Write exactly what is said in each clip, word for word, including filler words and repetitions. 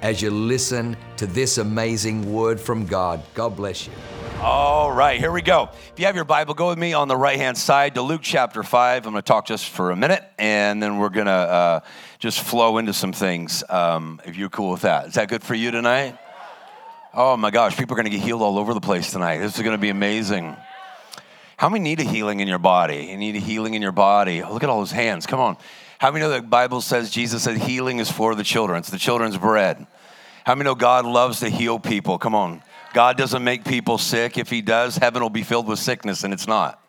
as you listen to this amazing word from God. God bless you. All right, here we go. If you have your Bible, go with me on the right-hand side to Luke chapter five. I'm going to talk just for a minute, and then we're going to uh, just flow into some things, um, if you're cool with that. Is that good for you tonight? Oh, my gosh, people are going to get healed all over the place tonight. This is going to be amazing. How many need a healing in your body? You need a healing in your body. Oh, look at all those hands. Come on. How many know the Bible says, Jesus said, healing is for the children. It's the children's bread. How many know God loves to heal people? Come on. God doesn't make people sick. If he does, heaven will be filled with sickness, and it's not.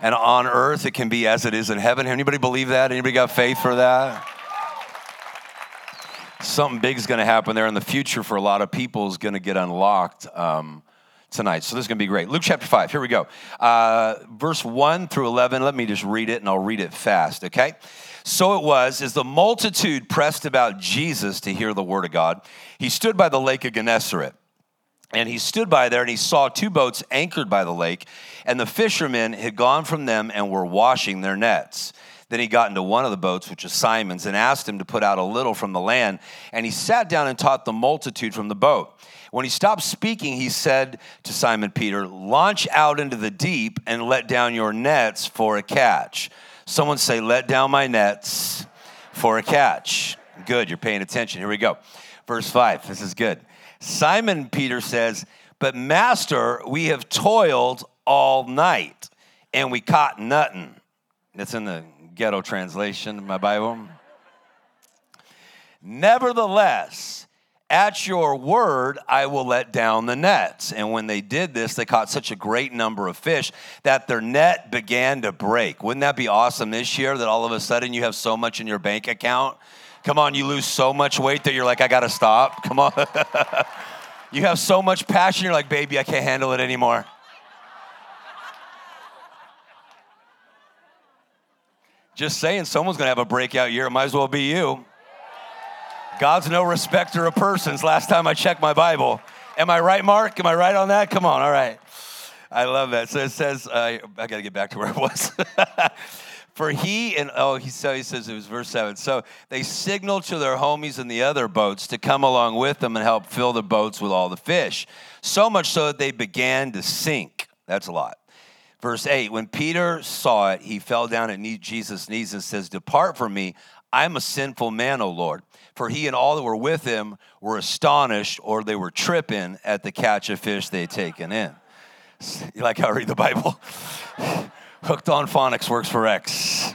And on earth, it can be as it is in heaven. Anybody believe that? Anybody got faith for that? Something big is going to happen there in the future for a lot of people is going to get unlocked um, tonight. So this is going to be great. Luke chapter five, here we go. Uh, verse one through eleven, let me just read it, and I'll read it fast, okay? So it was, as the multitude pressed about Jesus to hear the word of God, he stood by the lake of Gennesaret. And he stood by there, and he saw two boats anchored by the lake, and the fishermen had gone from them and were washing their nets. Then he got into one of the boats, which is Simon's, and asked him to put out a little from the land. And he sat down and taught the multitude from the boat. When he stopped speaking, he said to Simon Peter, "Launch out into the deep and let down your nets for a catch." Someone say, "Let down my nets for a catch." Good, you're paying attention. Here we go. Verse five, this is good. Simon Peter says, "But Master, we have toiled all night, and we caught nothing." That's in the ghetto translation of my Bible. "Nevertheless, at your word, I will let down the nets." And when they did this, they caught such a great number of fish that their net began to break. Wouldn't that be awesome this year that all of a sudden you have so much in your bank account? Come on, you lose so much weight that you're like, I got to stop. Come on. You have so much passion, you're like, baby, I can't handle it anymore. Just saying, someone's going to have a breakout year. It might as well be you. God's no respecter of persons. Last time I checked my Bible. Am I right, Mark? Am I right on that? Come on. All right. I love that. So it says, uh, I got to get back to where I was. For he and, oh, he, so he says, it was verse seven. So they signaled to their homies in the other boats to come along with them and help fill the boats with all the fish. So much so that they began to sink. That's a lot. Verse eight, when Peter saw it, he fell down at Jesus' knees and says, "Depart from me. I'm a sinful man, O Lord." For he and all that were with him were astonished, or they were tripping at the catch of fish they had taken in. You like how I read the Bible? Hooked on phonics works for X.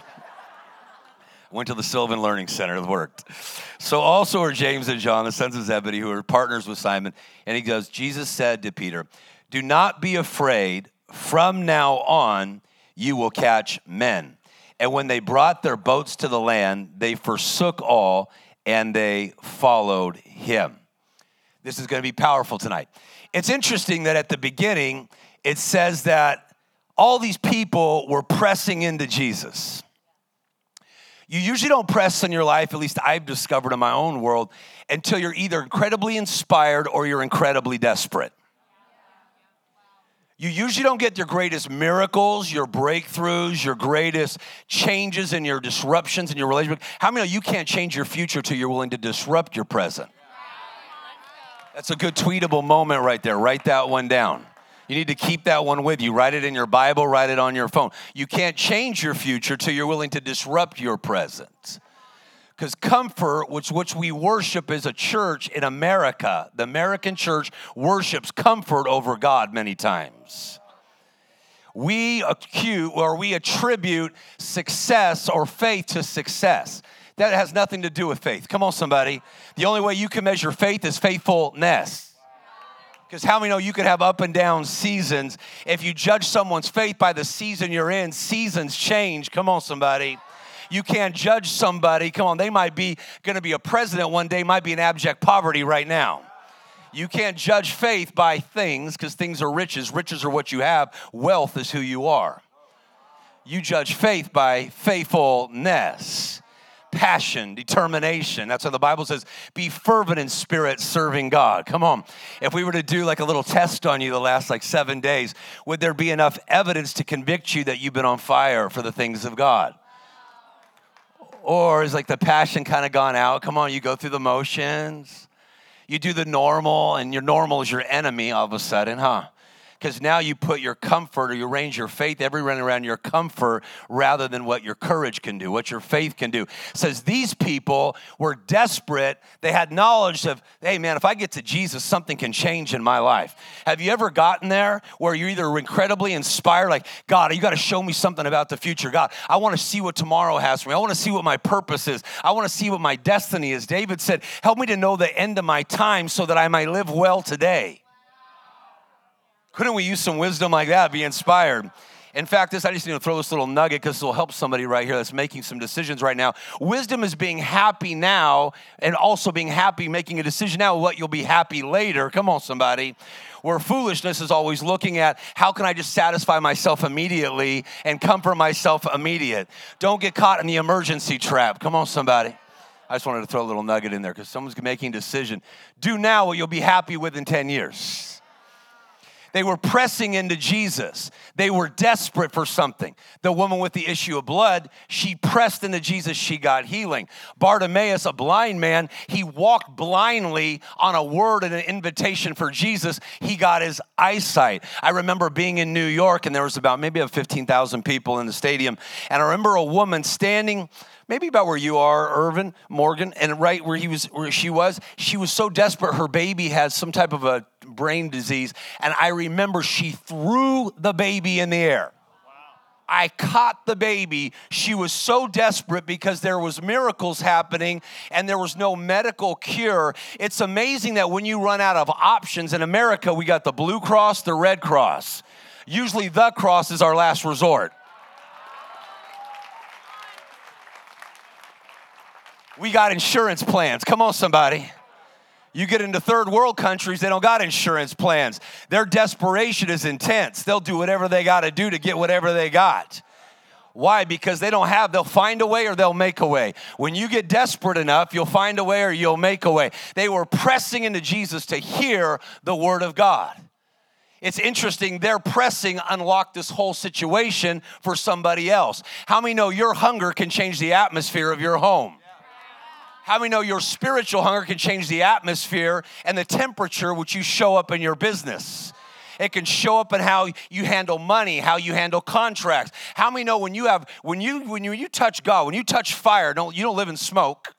Went to the Sylvan Learning Center, it worked. So also are James and John, the sons of Zebedee, who are partners with Simon. And he goes, Jesus said to Peter, "Do not be afraid. From now on, you will catch men." And when they brought their boats to the land, they forsook all and they followed him. This is going to be powerful tonight. It's interesting that at the beginning, it says that all these people were pressing into Jesus. You usually don't press in your life, at least I've discovered in my own world, until you're either incredibly inspired or you're incredibly desperate. You usually don't get your greatest miracles, your breakthroughs, your greatest changes and your disruptions in your relationship. How many of you can't change your future till you're willing to disrupt your present? That's a good tweetable moment right there. Write that one down. You need to keep that one with you. Write it in your Bible. Write it on your phone. You can't change your future till you're willing to disrupt your present. Because comfort, which, which we worship as a church in America, the American church worships comfort over God many times. We accuse or we attribute success or faith to success. That has nothing to do with faith. Come on, somebody. The only way you can measure faith is faithfulness. Because how many know you could have up and down seasons? If you judge someone's faith by the season you're in, seasons change. Come on, somebody. You can't judge somebody. Come on, they might be going to be a president one day, might be in abject poverty right now. You can't judge faith by things because things are riches. Riches are what you have. Wealth is who you are. You judge faith by faithfulness, passion, determination. That's what the Bible says. Be fervent in spirit, serving God. Come on. If we were to do like a little test on you the last like seven days, would there be enough evidence to convict you that you've been on fire for the things of God? Or is like the passion kind of gone out? Come on, you go through the motions. You do the normal, and your normal is your enemy all of a sudden, huh? Because now you put your comfort, or you arrange your faith everywhere around your comfort rather than what your courage can do, what your faith can do. It says these people were desperate. They had knowledge of, hey, man, if I get to Jesus, something can change in my life. Have you ever gotten there where you're either incredibly inspired, like, God, you got to show me something about the future. God, I want to see what tomorrow has for me. I want to see what my purpose is. I want to see what my destiny is. David said, help me to know the end of my time so that I may live well today. Couldn't we use some wisdom like that, be inspired? In fact, this I just need to throw this little nugget because it will help somebody right here that's making some decisions right now. Wisdom is being happy now and also being happy, making a decision now, what you'll be happy later. Come on, somebody. Where foolishness is always looking at, how can I just satisfy myself immediately and comfort myself immediate? Don't get caught in the emergency trap. Come on, somebody. I just wanted to throw a little nugget in there because someone's making a decision. Do now what you'll be happy with in ten years. They were pressing into Jesus. They were desperate for something. The woman with the issue of blood, she pressed into Jesus. She got healing. Bartimaeus, a blind man, he walked blindly on a word and an invitation for Jesus. He got his eyesight. I remember being in New York, and there was about maybe fifteen thousand people in the stadium. And I remember a woman standing maybe about where you are, Irvin, Morgan, and right where he was, where she was, she was so desperate. Her baby had some type of a brain disease, and I remember she threw the baby in the air. Wow. I caught the baby. She was so desperate because there was miracles happening, and there was no medical cure. It's amazing that when you run out of options in America, we got the Blue Cross, the Red Cross. Usually the cross is our last resort. We got insurance plans. Come on, somebody. You get into third world countries, they don't got insurance plans. Their desperation is intense. They'll do whatever they got to do to get whatever they got. Why? Because they don't have, they'll find a way or they'll make a way. When you get desperate enough, you'll find a way or you'll make a way. They were pressing into Jesus to hear the word of God. It's interesting, their pressing unlocked this whole situation for somebody else. How many know your hunger can change the atmosphere of your home? How many know your spiritual hunger can change the atmosphere and the temperature which you show up in your business? It can show up in how you handle money, how you handle contracts. How many know when you have when you when you, you touch God, when you touch fire, don't you don't live in smoke.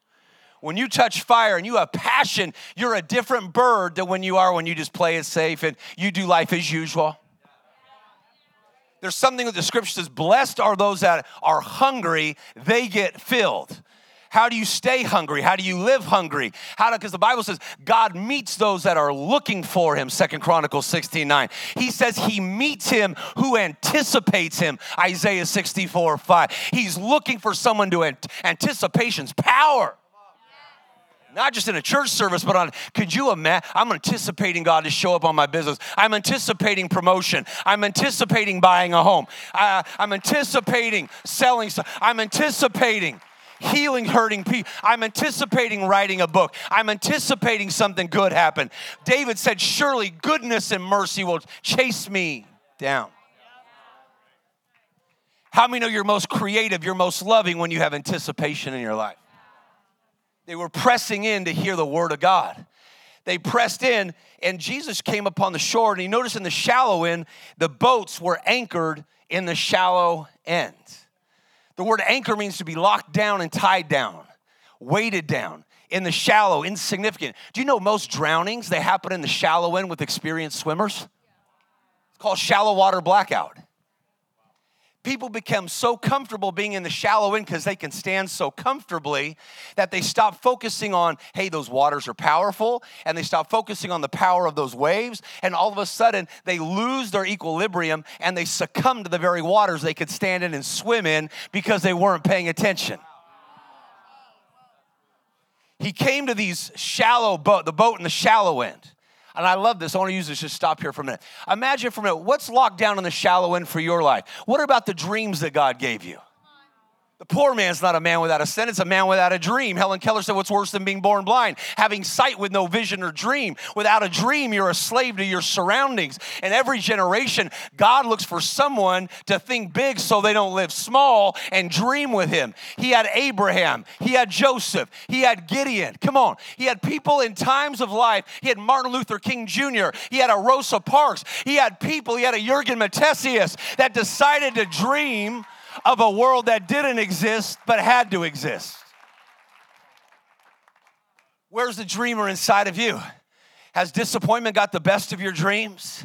When you touch fire and you have passion, you're a different bird than when you are when you just play it safe and you do life as usual. There's something that the scripture says, blessed are those that are hungry, they get filled. How do you stay hungry? How do you live hungry? How do, because the Bible says God meets those that are looking for him, Second Chronicles sixteen nine. He says he meets him who anticipates him, Isaiah sixty-four five. He's looking for someone to ant- anticipation's power. Not just in a church service, but on, could you imagine? I'm anticipating God to show up on my business. I'm anticipating promotion. I'm anticipating buying a home. Uh, I'm anticipating selling stuff. I'm anticipating healing hurting people. I'm anticipating writing a book. I'm anticipating something good happen. David said, surely goodness and mercy will chase me down. How many know you're most creative, you're most loving when you have anticipation in your life? They were pressing in to hear the word of God. They pressed in, and Jesus came upon the shore, and he noticed in the shallow end, the boats were anchored in the shallow end. The word anchor means to be locked down and tied down, weighted down, in the shallow, insignificant. Do you know most drownings, they happen in the shallow end with experienced swimmers? It's called shallow water blackout. People become so comfortable being in the shallow end because they can stand so comfortably that they stop focusing on, hey, those waters are powerful, and they stop focusing on the power of those waves, and all of a sudden they lose their equilibrium and they succumb to the very waters they could stand in and swim in because they weren't paying attention. He came to these shallow boat, the boat in the shallow end. and I love this. I want to use this. Just stop here for a minute. Imagine for a minute, what's locked down in the shallow end for your life? What about the dreams that God gave you? The poor man's not a man without a sin. It's a man without a dream. Helen Keller said, what's worse than being born blind? Having sight with no vision or dream. Without a dream, you're a slave to your surroundings. And every generation, God looks for someone to think big so they don't live small and dream with him. He had Abraham. He had Joseph. He had Gideon. Come on. He had people in times of life. He had Martin Luther King Junior He had a Rosa Parks. He had people. He had a Jürgen Metesius that decided to dream of a world that didn't exist but had to exist. Where's the dreamer inside of you? Has disappointment got the best of your dreams?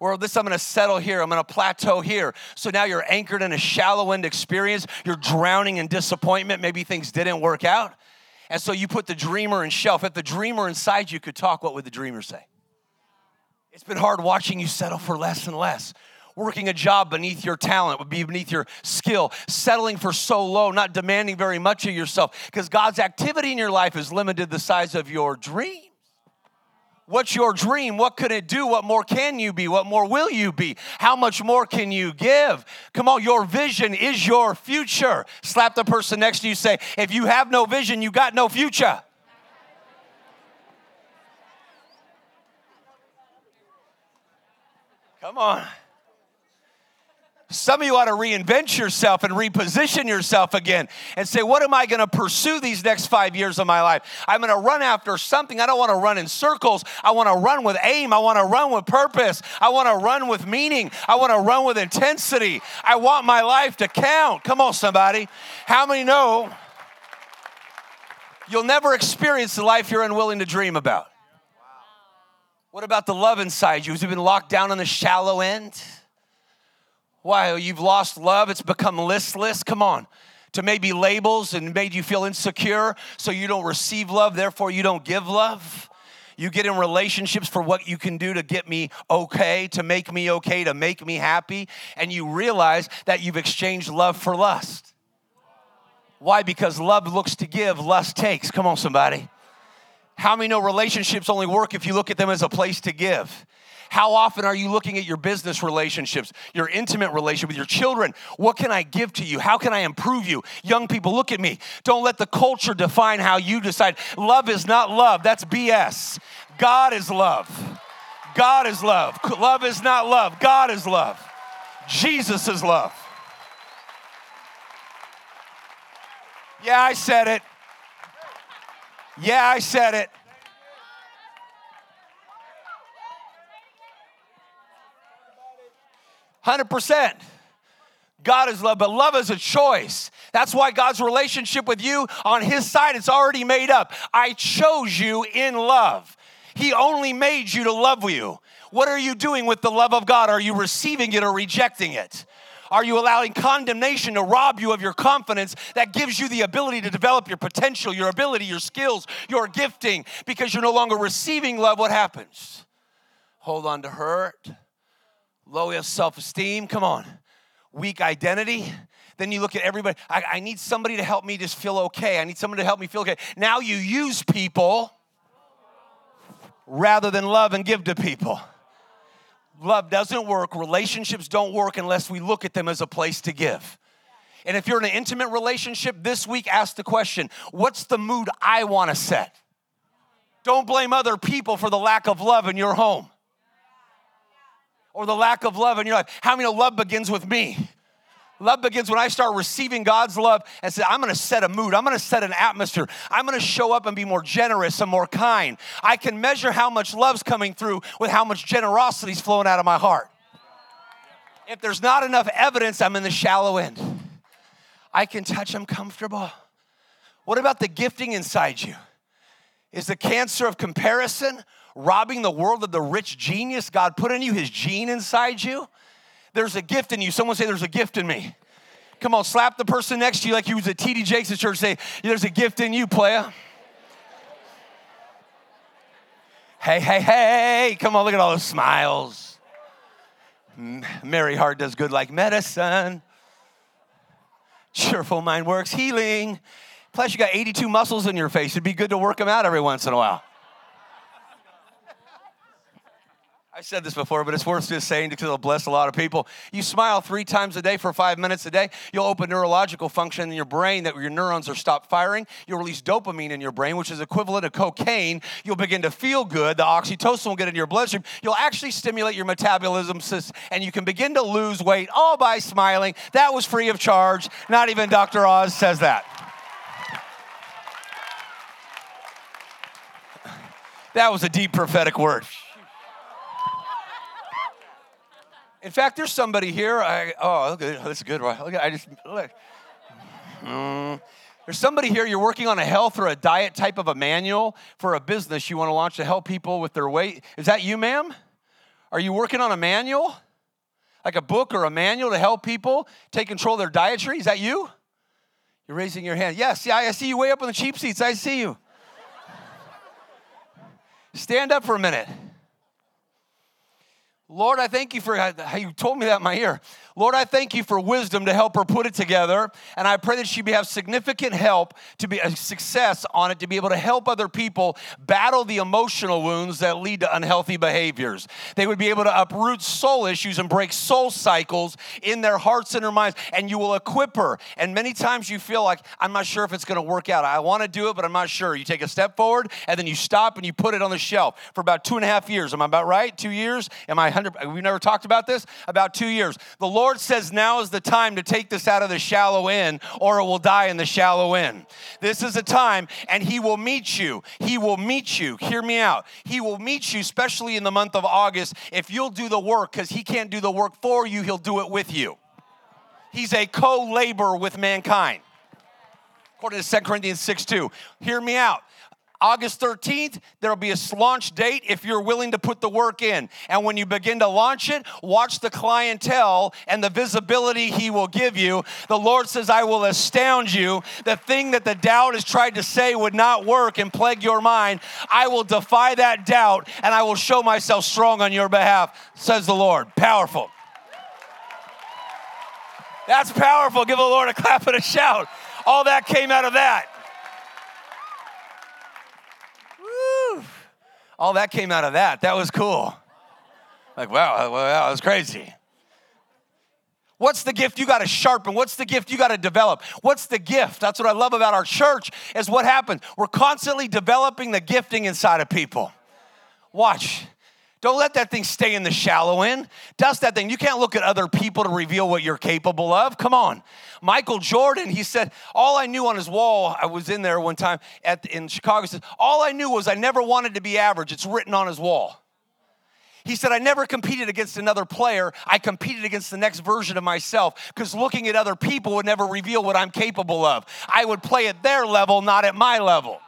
Or this, I'm going to settle here. I'm going to plateau here. So now you're anchored in a shallow end experience. You're drowning in disappointment. Maybe things didn't work out. And so you put the dreamer in shelf. If the dreamer inside you could talk, what would the dreamer say? It's been hard watching you settle for less and less. Working a job beneath your talent would be beneath your skill. Settling for so low, not demanding very much of yourself, because God's activity in your life is limited to the size of your dreams. What's your dream? What could it do? What more can you be? What more will you be? How much more can you give? Come on, your vision is your future. Slap the person next to you, say, if you have no vision, you got no future. Come on. Some of you ought to reinvent yourself and reposition yourself again and say, what am I going to pursue these next five years of my life? I'm going to run after something. I don't want to run in circles. I want to run with aim. I want to run with purpose. I want to run with meaning. I want to run with intensity. I want my life to count. Come on, somebody. How many know you'll never experience the life you're unwilling to dream about? What about the love inside you? Has it been locked down on the shallow end? Why, you've lost love, it's become listless, come on, to maybe labels and made you feel insecure, so you don't receive love, therefore you don't give love. You get in relationships for what you can do to get me okay, to make me okay, to make me happy, and you realize that you've exchanged love for lust. Why? Because love looks to give, lust takes. Come on, somebody. How many know relationships only work if you look at them as a place to give? How often are you looking at your business relationships, your intimate relationship with your children? What can I give to you? How can I improve you? Young people, look at me. Don't let the culture define how you decide. Love is not love. That's B S. God is love. God is love. Love is not love. God is love. Jesus is love. Yeah, I said it. Yeah, I said it. one hundred percent. God is love, but love is a choice. That's why God's relationship with you on his side, it's already made up. I chose you in love. He only made you to love you. What are you doing with the love of God? Are you receiving it or rejecting it? Are you allowing condemnation to rob you of your confidence that gives you the ability to develop your potential, your ability, your skills, your gifting? Because you're no longer receiving love, what happens? Hold on to hurt. Low self-esteem, come on. Weak identity. Then you look at everybody. I, I need somebody to help me just feel okay. I need someone to help me feel okay. Now you use people rather than love and give to people. Love doesn't work. Relationships don't work unless we look at them as a place to give. And if you're in an intimate relationship this week, ask the question, what's the mood I want to set? Don't blame other people for the lack of love in your home. Or the lack of love in your life. How many know love begins with me? Love begins when I start receiving God's love and say, I'm going to set a mood. I'm going to set an atmosphere. I'm going to show up and be more generous and more kind. I can measure how much love's coming through with how much generosity's flowing out of my heart. If there's not enough evidence, I'm in the shallow end. I can touch, I'm comfortable. What about the gifting inside you? Is the cancer of comparison robbing the world of the rich genius God put in you, his gene inside you? There's a gift in you. Someone say, there's a gift in me. Come on, slap the person next to you like you was at T D Jakes' church. Say, there's a gift in you, playa. Hey, hey, hey. Come on, look at all those smiles. Merry heart does good like medicine. Cheerful mind works healing. Plus, you got eighty-two muscles in your face. It'd be good to work them out every once in a while. I said this before, but it's worth just saying because it'll bless a lot of people. You smile three times a day for five minutes a day. You'll open neurological function in your brain that your neurons are stopped firing. You'll release dopamine in your brain, which is equivalent to cocaine. You'll begin to feel good. The oxytocin will get into your bloodstream. You'll actually stimulate your metabolism, and you can begin to lose weight all by smiling. That was free of charge. Not even Doctor Oz says that. That was a deep prophetic word. In fact, there's somebody here. I, oh, look at this is good. Look at I just look. Mm. There's somebody here. You're working on a health or a diet type of a manual for a business you want to launch to help people with their weight. Is that you, ma'am? Are you working on a manual, like a book or a manual to help people take control of their dietary? Is that you? You're raising your hand. Yes. Yeah, I see you way up on the cheap seats. I see you. Stand up for a minute. Lord, I thank you for how you told me that in my ear. Lord, I thank you for wisdom to help her put it together. And I pray that she have significant help to be a success on it, to be able to help other people battle the emotional wounds that lead to unhealthy behaviors. They would be able to uproot soul issues and break soul cycles in their hearts and their minds. And you will equip her. And many times you feel like, I'm not sure if it's going to work out. I want to do it, but I'm not sure. You take a step forward, and then you stop, and you put it on the shelf for about two and a half years. Am I about right? Two years? Am I We've never talked about this? About two years. The Lord says now is the time to take this out of the shallow end, or it will die in the shallow end. This is a time, and He will meet you. He will meet you. Hear me out. He will meet you, especially in the month of August, if you'll do the work, because He can't do the work for you. He'll do it with you. He's a co-laborer with mankind. According to Second Corinthians six two. Hear me out. August thirteenth, there'll be a launch date if you're willing to put the work in. And when you begin to launch it, watch the clientele and the visibility He will give you. The Lord says, I will astound you. The thing that the doubt has tried to say would not work and plague your mind, I will defy that doubt, and I will show myself strong on your behalf, says the Lord. Powerful. That's powerful. Give the Lord a clap and a shout. All that came out of that. All that came out of that. That was cool. Like, wow, wow, that was crazy. What's the gift you got to sharpen? What's the gift you got to develop? What's the gift? That's what I love about our church is what happens. We're constantly developing the gifting inside of people. Watch. Don't let that thing stay in the shallow end. Dust that thing. You can't look at other people to reveal what you're capable of. Come on. Michael Jordan, he said, all I knew on his wall, I was in there one time at in Chicago, he said, all I knew was I never wanted to be average. It's written on his wall. He said, I never competed against another player. I competed against the next version of myself because looking at other people would never reveal what I'm capable of. I would play at their level, not at my level.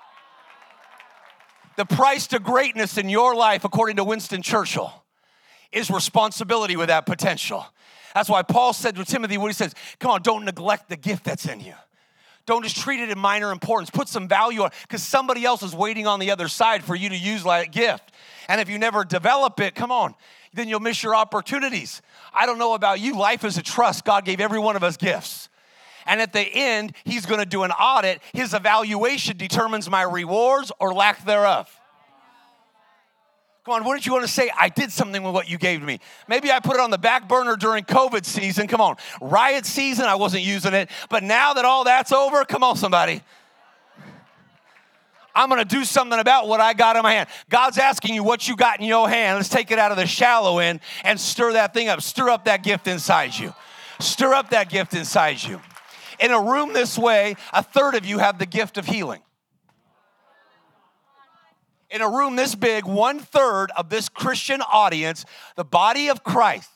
The price to greatness in your life, according to Winston Churchill, is responsibility with that potential. That's why Paul said to Timothy what he says, come on, don't neglect the gift that's in you. Don't just treat it in minor importance. Put some value on it because somebody else is waiting on the other side for you to use that gift. And if you never develop it, come on, then you'll miss your opportunities. I don't know about you. Life is a trust. God gave every one of us gifts. And at the end, He's going to do an audit. His evaluation determines my rewards or lack thereof. Come on, wouldn't you want to say, I did something with what you gave me? Maybe I put it on the back burner during COVID season. Come on, riot season, I wasn't using it. But now that all that's over, come on, somebody. I'm going to do something about what I got in my hand. God's asking you what you got in your hand. Let's take it out of the shallow end and stir that thing up. Stir up that gift inside you. Stir up that gift inside you. In a room this way, a third of you have the gift of healing. In a room this big, one third of this Christian audience, the body of Christ,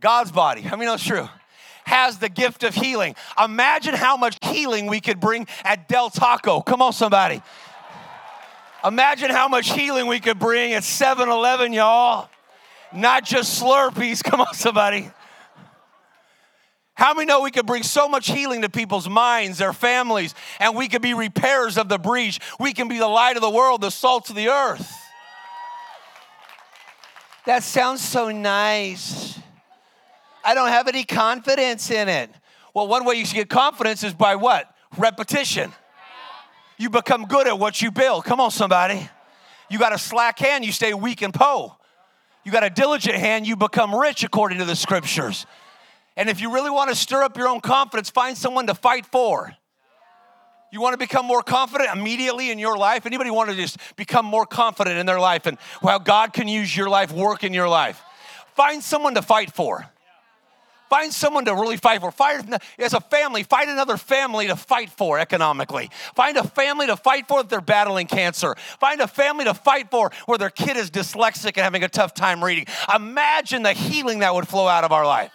God's body, I mean, that's true, has the gift of healing. Imagine how much healing we could bring at Del Taco. Come on, somebody. Imagine how much healing we could bring at seven eleven, y'all. Not just Slurpees. Come on, somebody. How many know we could bring so much healing to people's minds, their families, and we could be repairers of the breach. We can be the light of the world, the salt of the earth. That sounds so nice. I don't have any confidence in it. Well, one way you should get confidence is by what? Repetition. You become good at what you build. Come on, somebody. You got a slack hand, you stay weak and po. You got a diligent hand, you become rich according to the scriptures. And if you really want to stir up your own confidence, find someone to fight for. You want to become more confident immediately in your life? Anybody want to just become more confident in their life and how God can use your life, work in your life? Find someone to fight for. Find someone to really fight for. Find, as a family, find another family to fight for economically. Find a family to fight for if they're battling cancer. Find a family to fight for where their kid is dyslexic and having a tough time reading. Imagine the healing that would flow out of our life.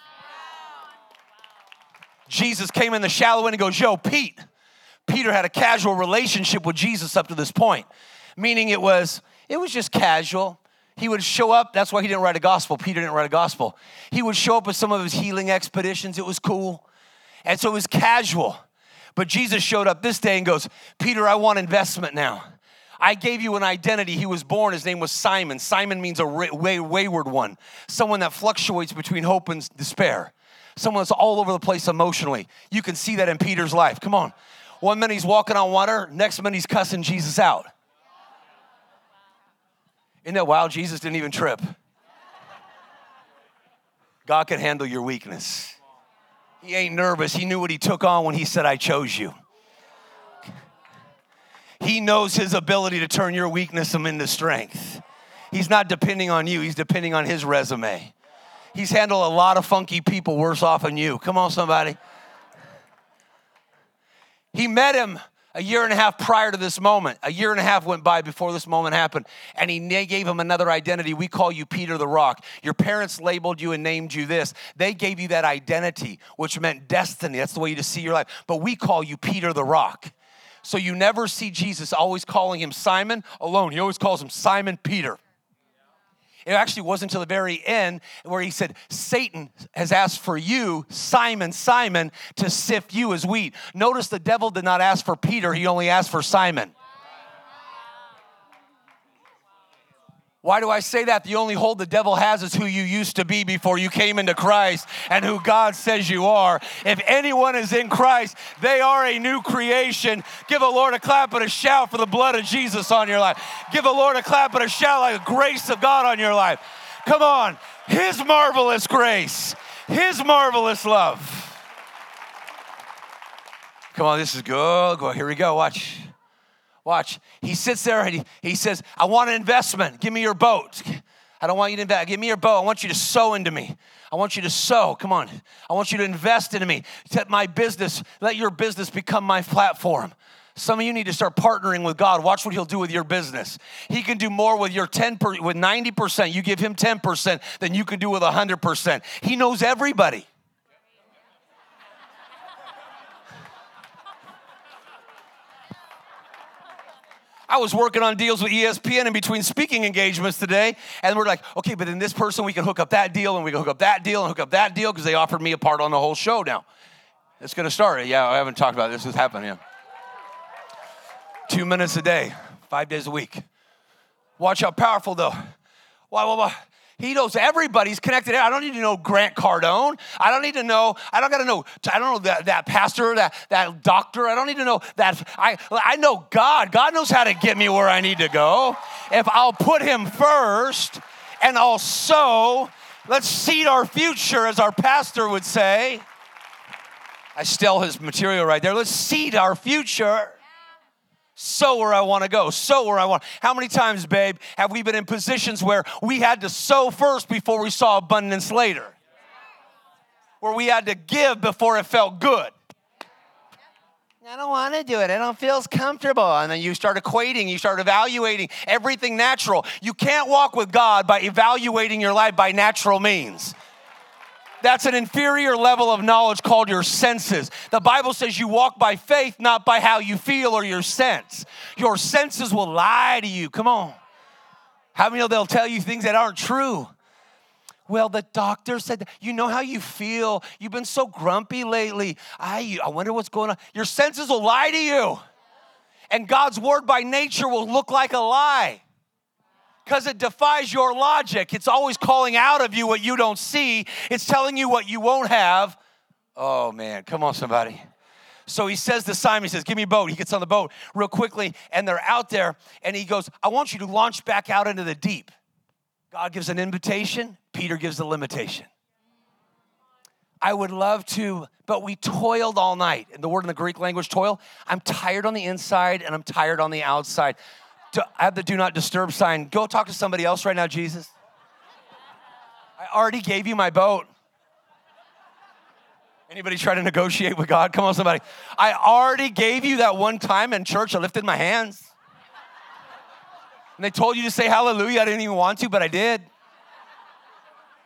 Jesus came in the shallow end and goes, yo, Pete. Peter had a casual relationship with Jesus up to this point, meaning it was, it was just casual. He would show up. That's why he didn't write a gospel. Peter didn't write a gospel. He would show up with some of his healing expeditions. It was cool. And so it was casual. But Jesus showed up this day and goes, Peter, I want investment now. I gave you an identity. He was born. His name was Simon. Simon means a way, wayward one, someone that fluctuates between hope and despair, someone that's all over the place emotionally. You can see that in Peter's life. Come on. One minute he's walking on water. Next minute he's cussing Jesus out. Isn't that wild? Jesus didn't even trip. God can handle your weakness. He ain't nervous. He knew what he took on when he said, I chose you. He knows his ability to turn your weakness into strength. He's not depending on you. He's depending on his resume. He's handled a lot of funky people worse off than you. Come on, somebody. He met him a year and a half prior to this moment. A year and a half went by before this moment happened, and he gave him another identity. We call you Peter the Rock. Your parents labeled you and named you this. They gave you that identity, which meant destiny. That's the way you to see your life. But we call you Peter the Rock. So you never see Jesus always calling him Simon alone. He always calls him Simon Peter. It actually wasn't until the very end where he said, Satan has asked for you, Simon, Simon, to sift you as wheat. Notice the devil did not ask for Peter. He only asked for Simon. Why do I say that? The only hold the devil has is who you used to be before you came into Christ and who God says you are. If anyone is in Christ, they are a new creation. Give the Lord a clap and a shout for the blood of Jesus on your life. Give the Lord a clap and a shout like the grace of God on your life. Come on. His marvelous grace. His marvelous love. Come on, this is good. Go, here we go. Watch. Watch. He sits there and he, he says, I want an investment. Give me your boat. I don't want you to invest. Give me your boat. I want you to sow into me. I want you to sow. Come on. I want you to invest into me. Let my business, let your business become my platform. Some of you need to start partnering with God. Watch what he'll do with your business. He can do more with your ten per, with ninety percent. You give him ten percent than you can do with one hundred percent. He knows everybody. I was working on deals with E S P N in between speaking engagements today, and we're like, okay, but then this person, we can hook up that deal, and we can hook up that deal, and hook up that deal, because they offered me a part on the whole show now. It's going to start. Yeah, I haven't talked about it. This has happened, yeah. Two minutes a day, five days a week. Watch how powerful, though. Why, why, why? He knows everybody's connected. I don't need to know Grant Cardone. I don't need to know, I don't got to know, I don't know that, that pastor, that, that doctor. I don't need to know that. I, I know God. God knows how to get me where I need to go. If I'll put him first and I'll sow, let's seed our future, as our pastor would say. I steal his material right there. Let's seed our future. Sow where I want to go. Sow where I want. How many times, babe, have we been in positions where we had to sow first before we saw abundance later? Where we had to give before it felt good. I don't want to do it. I don't feel comfortable. And then you start equating. You start evaluating everything natural. You can't walk with God by evaluating your life by natural means. That's an inferior level of knowledge called your senses. The Bible says you walk by faith, not by how you feel or your sense. Your senses will lie to you. Come on. How many of them, they'll tell you things that aren't true? Well, the doctor said that. You know how you feel. You've been so grumpy lately. I, I wonder what's going on. Your senses will lie to you. And God's word by nature will look like a lie, because it defies your logic. It's always calling out of you what you don't see. It's telling you what you won't have. Oh, man. Come on, somebody. So he says to Simon, he says, give me a boat. He gets on the boat real quickly, and they're out there, and he goes, I want you to launch back out into the deep. God gives an invitation. Peter gives the limitation. I would love to, but we toiled all night. And the word in the Greek language, toil, I'm tired on the inside and I'm tired on the outside. To, I have the do not disturb sign. Go talk to somebody else right now, Jesus. I already gave you my boat. Anybody try to negotiate with God? Come on, somebody. I already gave you that one time in church. I lifted my hands. And they told you to say hallelujah. I didn't even want to, but I did.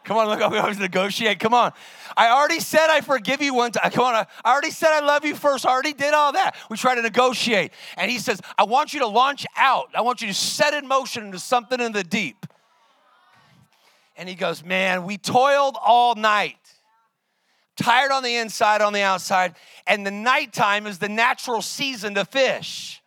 Come on, look, I always negotiate. Come on. I already said I forgive you one time. Come on, I already said I love you first. I already did all that. We try to negotiate. And he says, I want you to launch out. I want you to set in motion into something in the deep. And he goes, man, we toiled all night. Tired on the inside, on the outside, and the nighttime is the natural season to fish.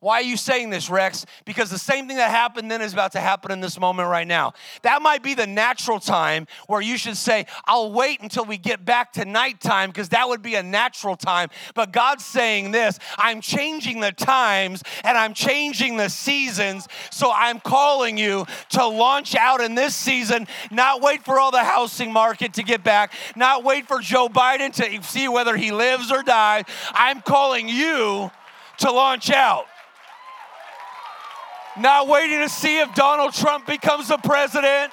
Why are you saying this, Rex? Because the same thing that happened then is about to happen in this moment right now. That might be the natural time where you should say, I'll wait until we get back to nighttime because that would be a natural time. But God's saying this, I'm changing the times and I'm changing the seasons. So I'm calling you to launch out in this season, not wait for all the housing market to get back, not wait for Joe Biden to see whether he lives or dies. I'm calling you to launch out. Not waiting to see if Donald Trump becomes the president.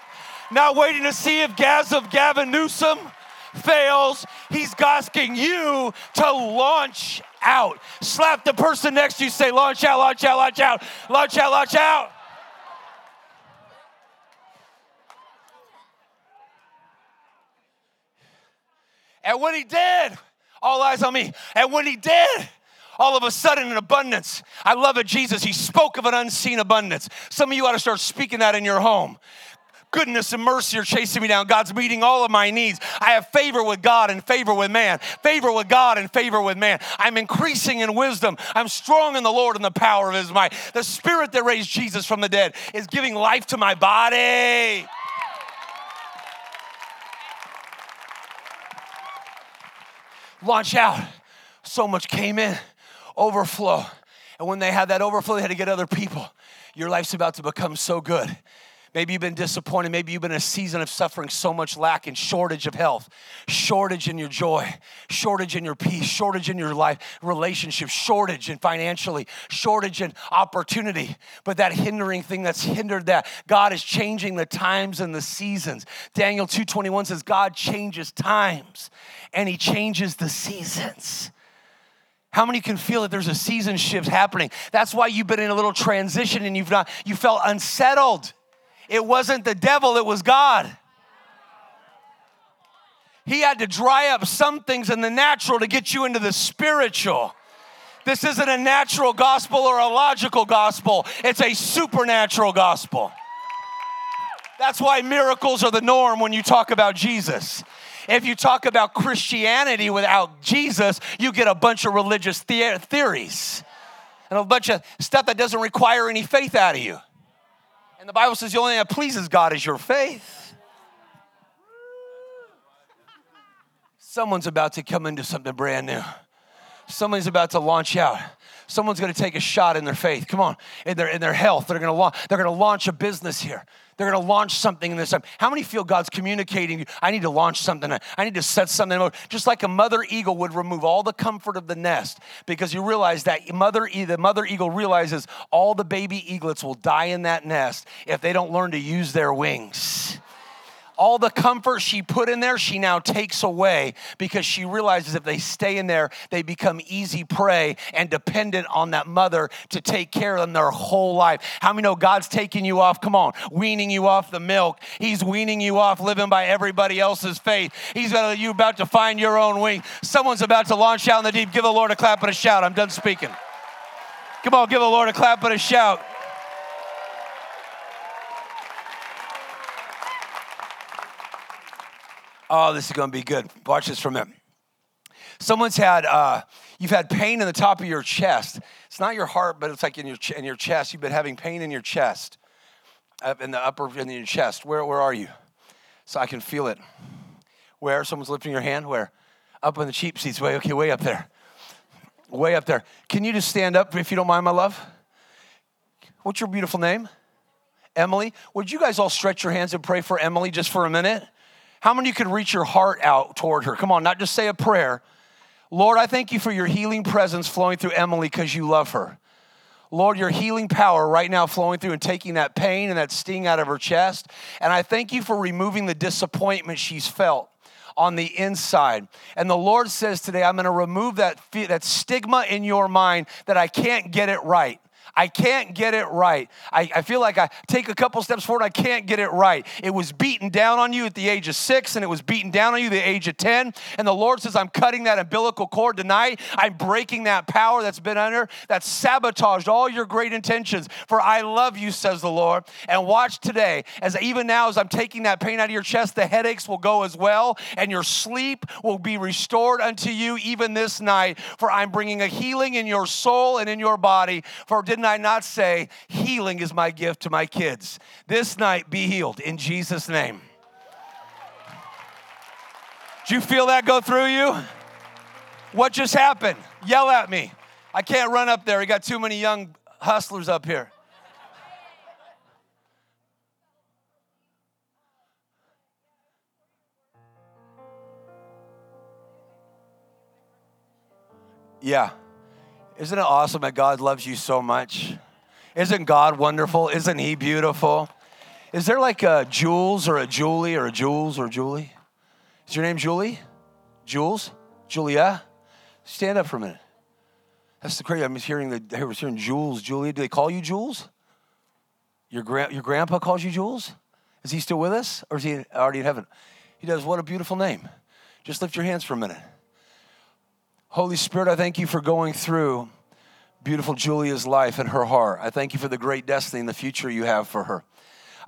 Not waiting to see if Gavin Newsom fails. He's asking you to launch out. Slap the person next to you. Say, launch out, launch out, launch out, launch out, launch out. And when he did, all eyes on me. And when he did, all of a sudden, an abundance. I love it, Jesus. He spoke of an unseen abundance. Some of you ought to start speaking that in your home. Goodness and mercy are chasing me down. God's meeting all of my needs. I have favor with God and favor with man. Favor with God and favor with man. I'm increasing in wisdom. I'm strong in the Lord and the power of his might. The spirit that raised Jesus from the dead is giving life to my body. Launch out. So much came in. Overflow. And when they had that overflow, they had to get other people. Your life's about to become so good. Maybe you've been disappointed. Maybe you've been in a season of suffering so much lack and shortage of health, shortage in your joy, shortage in your peace, shortage in your life, relationship, shortage in financially, shortage in opportunity. But that hindering thing that's hindered that, God is changing the times and the seasons. Daniel two twenty-one says, God changes times and he changes the seasons. How many can feel that there's a season shift happening? That's why you've been in a little transition and you've not, you felt unsettled. It wasn't the devil, it was God. He had to dry up some things in the natural to get you into the spiritual. This isn't a natural gospel or a logical gospel. It's a supernatural gospel. That's why miracles are the norm when you talk about Jesus. If you talk about Christianity without Jesus, you get a bunch of religious the- theories and a bunch of stuff that doesn't require any faith out of you. And the Bible says the only thing that pleases God is your faith. Someone's about to come into something brand new. Someone's about to launch out. Someone's going to take a shot in their faith. Come on, in their in their health. They're going to launch. They're going to launch a business here. They're going to launch something in this time. How many feel God's communicating? I need to launch something. I need to set something in motion. Just like a mother eagle would remove all the comfort of the nest, because you realize that mother the mother eagle realizes all the baby eaglets will die in that nest if they don't learn to use their wings. All the comfort she put in there, she now takes away because she realizes if they stay in there, they become easy prey and dependent on that mother to take care of them their whole life. How many know God's taking you off, come on, weaning you off the milk. He's weaning you off living by everybody else's faith. He's about to, you're about to find your own wing. Someone's about to launch out in the deep. Give the Lord a clap and a shout. I'm done speaking. Come on, give the Lord a clap and a shout. Oh, this is going to be good. Watch this for a minute. Someone's had, uh, you've had pain in the top of your chest. It's not your heart, but it's like in your ch- in your chest. You've been having pain in your chest, up in the upper, in your chest. Where where are you? So I can feel it. Where? Someone's lifting your hand. Where? Up in the cheap seats. Way, okay, way up there. Way up there. Can you just stand up if you don't mind, my love? What's your beautiful name? Emily, would you guys all stretch your hands and pray for Emily just for a minute? How many of you could reach your heart out toward her? Come on, not just say a prayer. Lord, I thank you for your healing presence flowing through Emily because you love her. Lord, your healing power right now flowing through and taking that pain and that sting out of her chest. And I thank you for removing the disappointment she's felt on the inside. And the Lord says today, I'm going to remove that that stigma in your mind that I can't get it right. I can't get it right. I, I feel like I take a couple steps forward, I can't get it right. It was beaten down on you at the age of six, and it was beaten down on you at the age of ten. And the Lord says, I'm cutting that umbilical cord tonight. I'm breaking that power that's been under, that's sabotaged all your great intentions. For I love you, says the Lord. And watch today, as even now as I'm taking that pain out of your chest, the headaches will go as well, and your sleep will be restored unto you even this night. For I'm bringing a healing in your soul and in your body. For didn't I not say, healing is my gift to my kids? This night, be healed in Jesus' name. Did you feel that go through you? What just happened? Yell at me. I can't run up there. We got too many young hustlers up here. Yeah. Isn't it awesome that God loves you so much? Isn't God wonderful? Isn't he beautiful? Is there like a Jules or a Julie or a Jules or Julie? Is your name Julie? Jules? Julia? Stand up for a minute. That's the crazy. I was hearing the I was hearing Jules, Julia. Do they call you Jules? Your grand your grandpa calls you Jules? Is he still with us? Or is he already in heaven? He does. What a beautiful name. Just lift your hands for a minute. Holy Spirit, I thank you for going through beautiful Julia's life and her heart. I thank you for the great destiny and the future you have for her.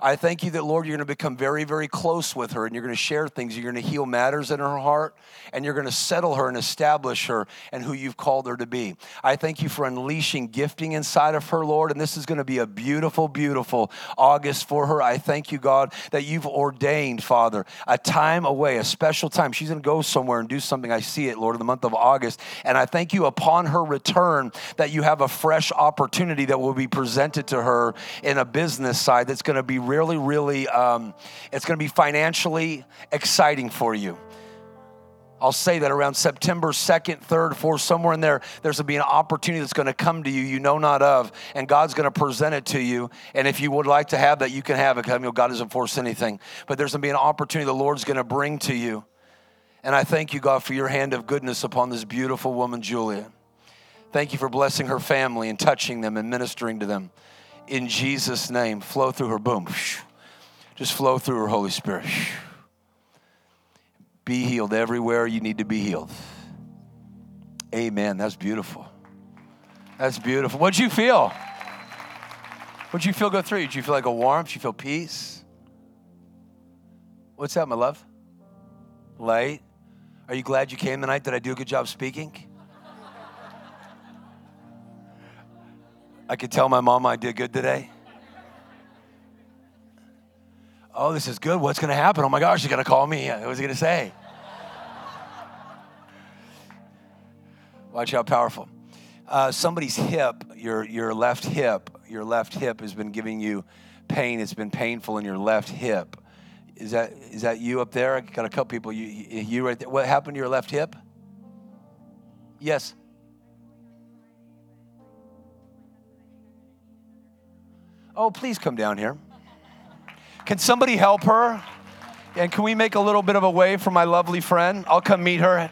I thank you that, Lord, you're going to become very, very close with her, and you're going to share things. You're going to heal matters in her heart, and you're going to settle her and establish her and who you've called her to be. I thank you for unleashing gifting inside of her, Lord, and this is going to be a beautiful, beautiful August for her. I thank you, God, that you've ordained, Father, a time away, a special time. She's going to go somewhere and do something. I see it, Lord, in the month of August, and I thank you upon her return that you have a fresh opportunity that will be presented to her in a business side that's going to be really, really, um, it's going to be financially exciting for you. I'll say that around September second, third, fourth, somewhere in there, there's going to be an opportunity that's going to come to you, you know not of, and God's going to present it to you. And if you would like to have that, you can have it. I mean, God doesn't force anything. But there's going to be an opportunity the Lord's going to bring to you. And I thank you, God, for your hand of goodness upon this beautiful woman, Julia. Thank you for blessing her family and touching them and ministering to them. In Jesus' name, flow through her, boom. Just flow through her, Holy Spirit. Be healed everywhere you need to be healed. Amen. That's beautiful. That's beautiful. What'd you feel? What'd you feel go through? Did you feel like a warmth? Did you feel peace? What's that, my love? Light. Are you glad you came tonight? Did I do a good job speaking? I could tell my mom I did good today. Oh, this is good. What's going to happen? Oh, my gosh, she's going to call me. What was he going to say? Watch how powerful. Uh, somebody's hip, your your left hip, your left hip has been giving you pain. It's been painful in your left hip. Is that is that you up there? I got a couple people. You, you right there. What happened to your left hip? Yes. Oh, please come down here. Can somebody help her? And can we make a little bit of a wave for my lovely friend? I'll come meet her.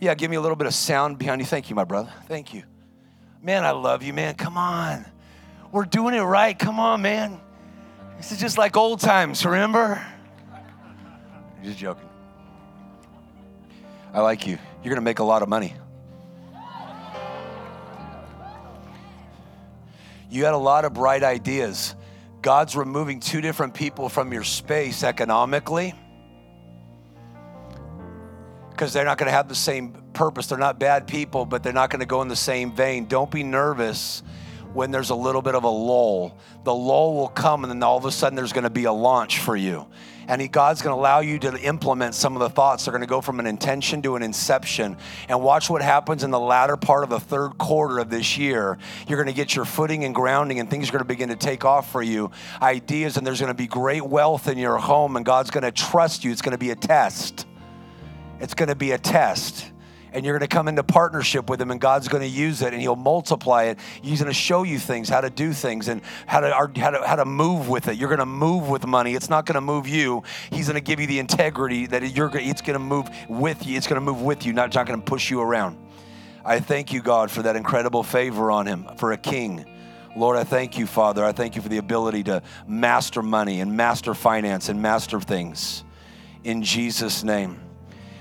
Yeah, give me a little bit of sound behind you. Thank you, my brother. Thank you. Man, I love you, man. Come on. We're doing it right. Come on, man. This is just like old times, remember? I'm just joking. I like you. You're going to make a lot of money. You had a lot of bright ideas. God's removing two different people from your space economically because they're not going to have the same purpose. They're not bad people, but they're not going to go in the same vein. Don't be nervous when there's a little bit of a lull. The lull will come, and then all of a sudden there's going to be a launch for you. And he, God's going to allow you to implement some of the thoughts. They're going to go from an intention to an inception. And watch what happens in the latter part of the third quarter of this year. You're going to get your footing and grounding, and things are going to begin to take off for you. Ideas, and there's going to be great wealth in your home, and God's going to trust you. It's going to be a test. It's going to be a test. And you're going to come into partnership with him, and God's going to use it, and he'll multiply it. He's going to show you things, how to do things, and how to, how to, how to move with it. You're going to move with money. It's not going to move you. He's going to give you the integrity that you're going to, it's going to move with you. It's going to move with you, not, not going to push you around. I thank you, God, for that incredible favor on him, for a king. Lord, I thank you, Father. I thank you for the ability to master money and master finance and master things. In Jesus' name.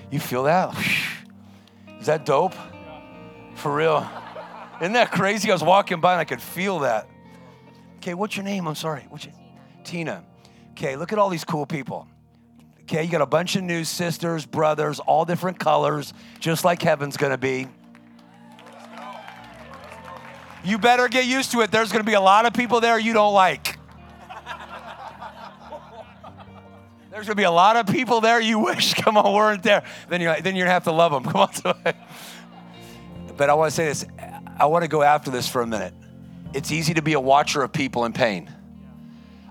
You feel that? Is that dope? For real. Isn't that crazy? I was walking by and I could feel that. Okay, what's your name? I'm sorry. What's your Tina. Tina. Okay, look at all these cool people. Okay, you got a bunch of new sisters, brothers, all different colors, just like heaven's going to be. You better get used to it. There's going to be a lot of people there you don't like. There's going to be a lot of people there you wish, come on, weren't there. Then you're, then you're going to have to love them. Come on. But I want to say this. I want to go after this for a minute. It's easy to be a watcher of people in pain.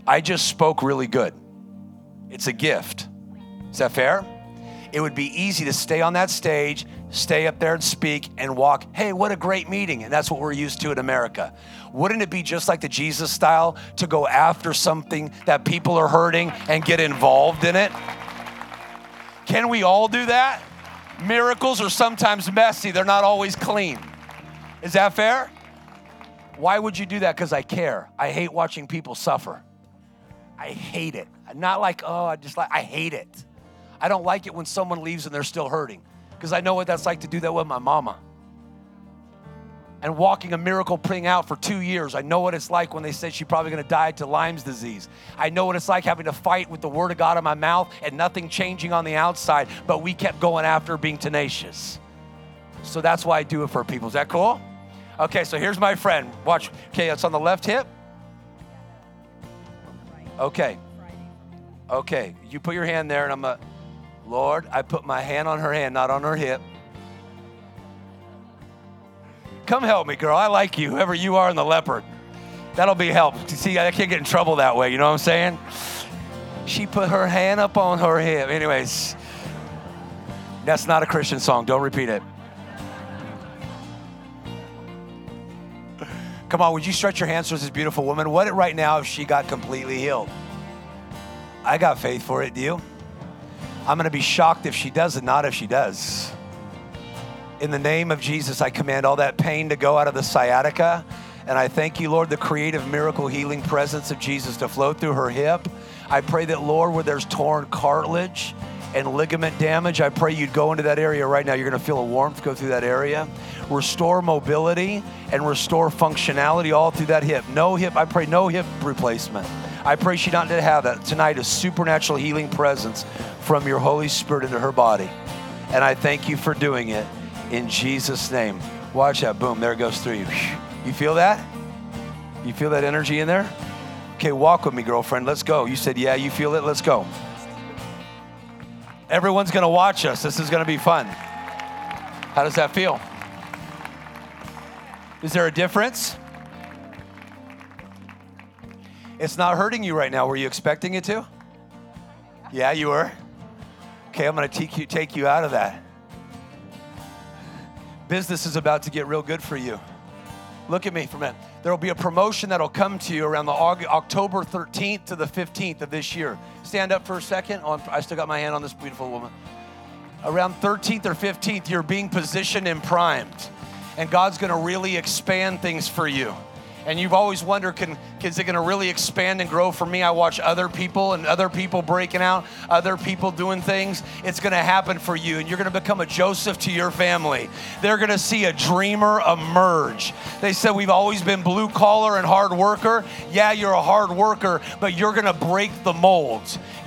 I just spoke really good. It's a gift. Is that fair? It would be easy to stay on that stage, stay up there and speak and walk. Hey, what a great meeting. And that's what we're used to in America. Wouldn't it be just like the Jesus style to go after something that people are hurting and get involved in it? Can we all do that? Miracles are sometimes messy. They're not always clean. Is that fair? Why would you do that? Because I care. I hate watching people suffer. I hate it. Not like, oh, I just like, I hate it. I don't like it when someone leaves and they're still hurting, because I know what that's like to do that with my mama. And walking a miracle thing out for two years, I know what it's like when they said she's probably going to die to Lyme's disease. I know what it's like having to fight with the word of God in my mouth and nothing changing on the outside, but we kept going after, being tenacious. So that's why I do it for people. Is that cool? Okay, so here's my friend. Watch. Okay, it's on the left hip. Okay. Okay, you put your hand there, and I'm going to... Lord, I put my hand on her hand, not on her hip. Come help me, girl. I like you, whoever you are in the leopard. That'll be help. See, I can't get in trouble that way. You know what I'm saying? She put her hand up on her hip. Anyways, that's not a Christian song. Don't repeat it. Come on, would you stretch your hands towards this beautiful woman? What right now if she got completely healed? I got faith for it, do you? I'm going to be shocked if she does and not if she does. In the name of Jesus, I command all that pain to go out of the sciatica. And I thank you, Lord, the creative miracle healing presence of Jesus to flow through her hip. I pray that, Lord, where there's torn cartilage and ligament damage, I pray you'd go into that area right now. You're going to feel a warmth go through that area. Restore mobility and restore functionality all through that hip. No hip, I pray no hip replacement. I pray she not to have that. Tonight, a supernatural healing presence from your Holy Spirit into her body. And I thank you for doing it in Jesus' name. Watch that. Boom. There it goes through you. You feel that? You feel that energy in there? Okay, walk with me, girlfriend. Let's go. You said, yeah, you feel it. Let's go. Everyone's going to watch us. This is going to be fun. How does that feel? Is there a difference? It's not hurting you right now. Were you expecting it to? Yeah, you were. Okay, I'm going to take you, take you out of that. Business is about to get real good for you. Look at me for a minute. There will be a promotion that will come to you around the August, October thirteenth to the fifteenth of this year. Stand up for a second. Oh, I'm, I still got my hand on this beautiful woman. Around thirteenth or fifteenth, you're being positioned and primed. And God's going to really expand things for you. And you've always wondered, can, is it going to really expand and grow for me? I watch other people and other people breaking out, other people doing things. It's going to happen for you, and you're going to become a Joseph to your family. They're going to see a dreamer emerge. They said, we've always been blue collar and hard worker. Yeah, you're a hard worker, but you're going to break the mold.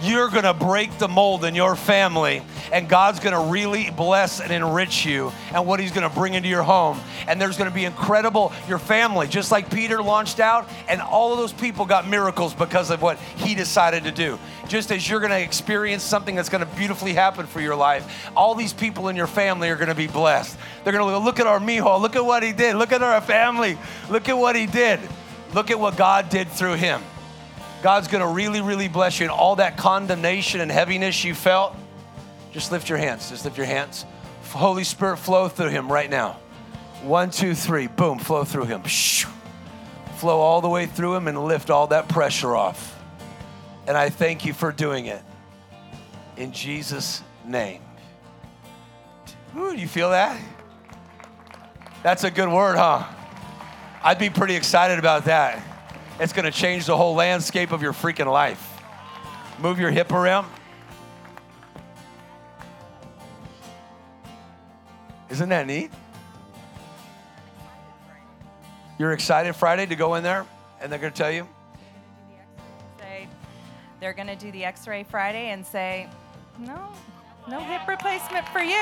you're going to break the mold in your family, and God's going to really bless and enrich you and what he's going to bring into your home. And there's going to be incredible, your family, just like Peter launched out, and all of those people got miracles because of what he decided to do. Just as you're going to experience something that's going to beautifully happen for your life, all these people in your family are going to be blessed. They're going to look, look at our mijo, look at what he did, look at our family, look at what he did, look at what God did through him. God's going to really, really bless you. And all that condemnation and heaviness you felt, just lift your hands, just lift your hands. Holy Spirit, flow through him right now. One, two, three, boom, flow through him. Flow all the way through him and lift all that pressure off. And I thank you for doing it. In Jesus' name. Ooh, do you feel that? That's a good word, huh? I'd be pretty excited about that. It's going to change the whole landscape of your freaking life. Move your hip around. Isn't that neat? You're excited Friday to go in there, and they're going to tell you? They're going to do the x-ray Friday and say, no, no hip replacement for you.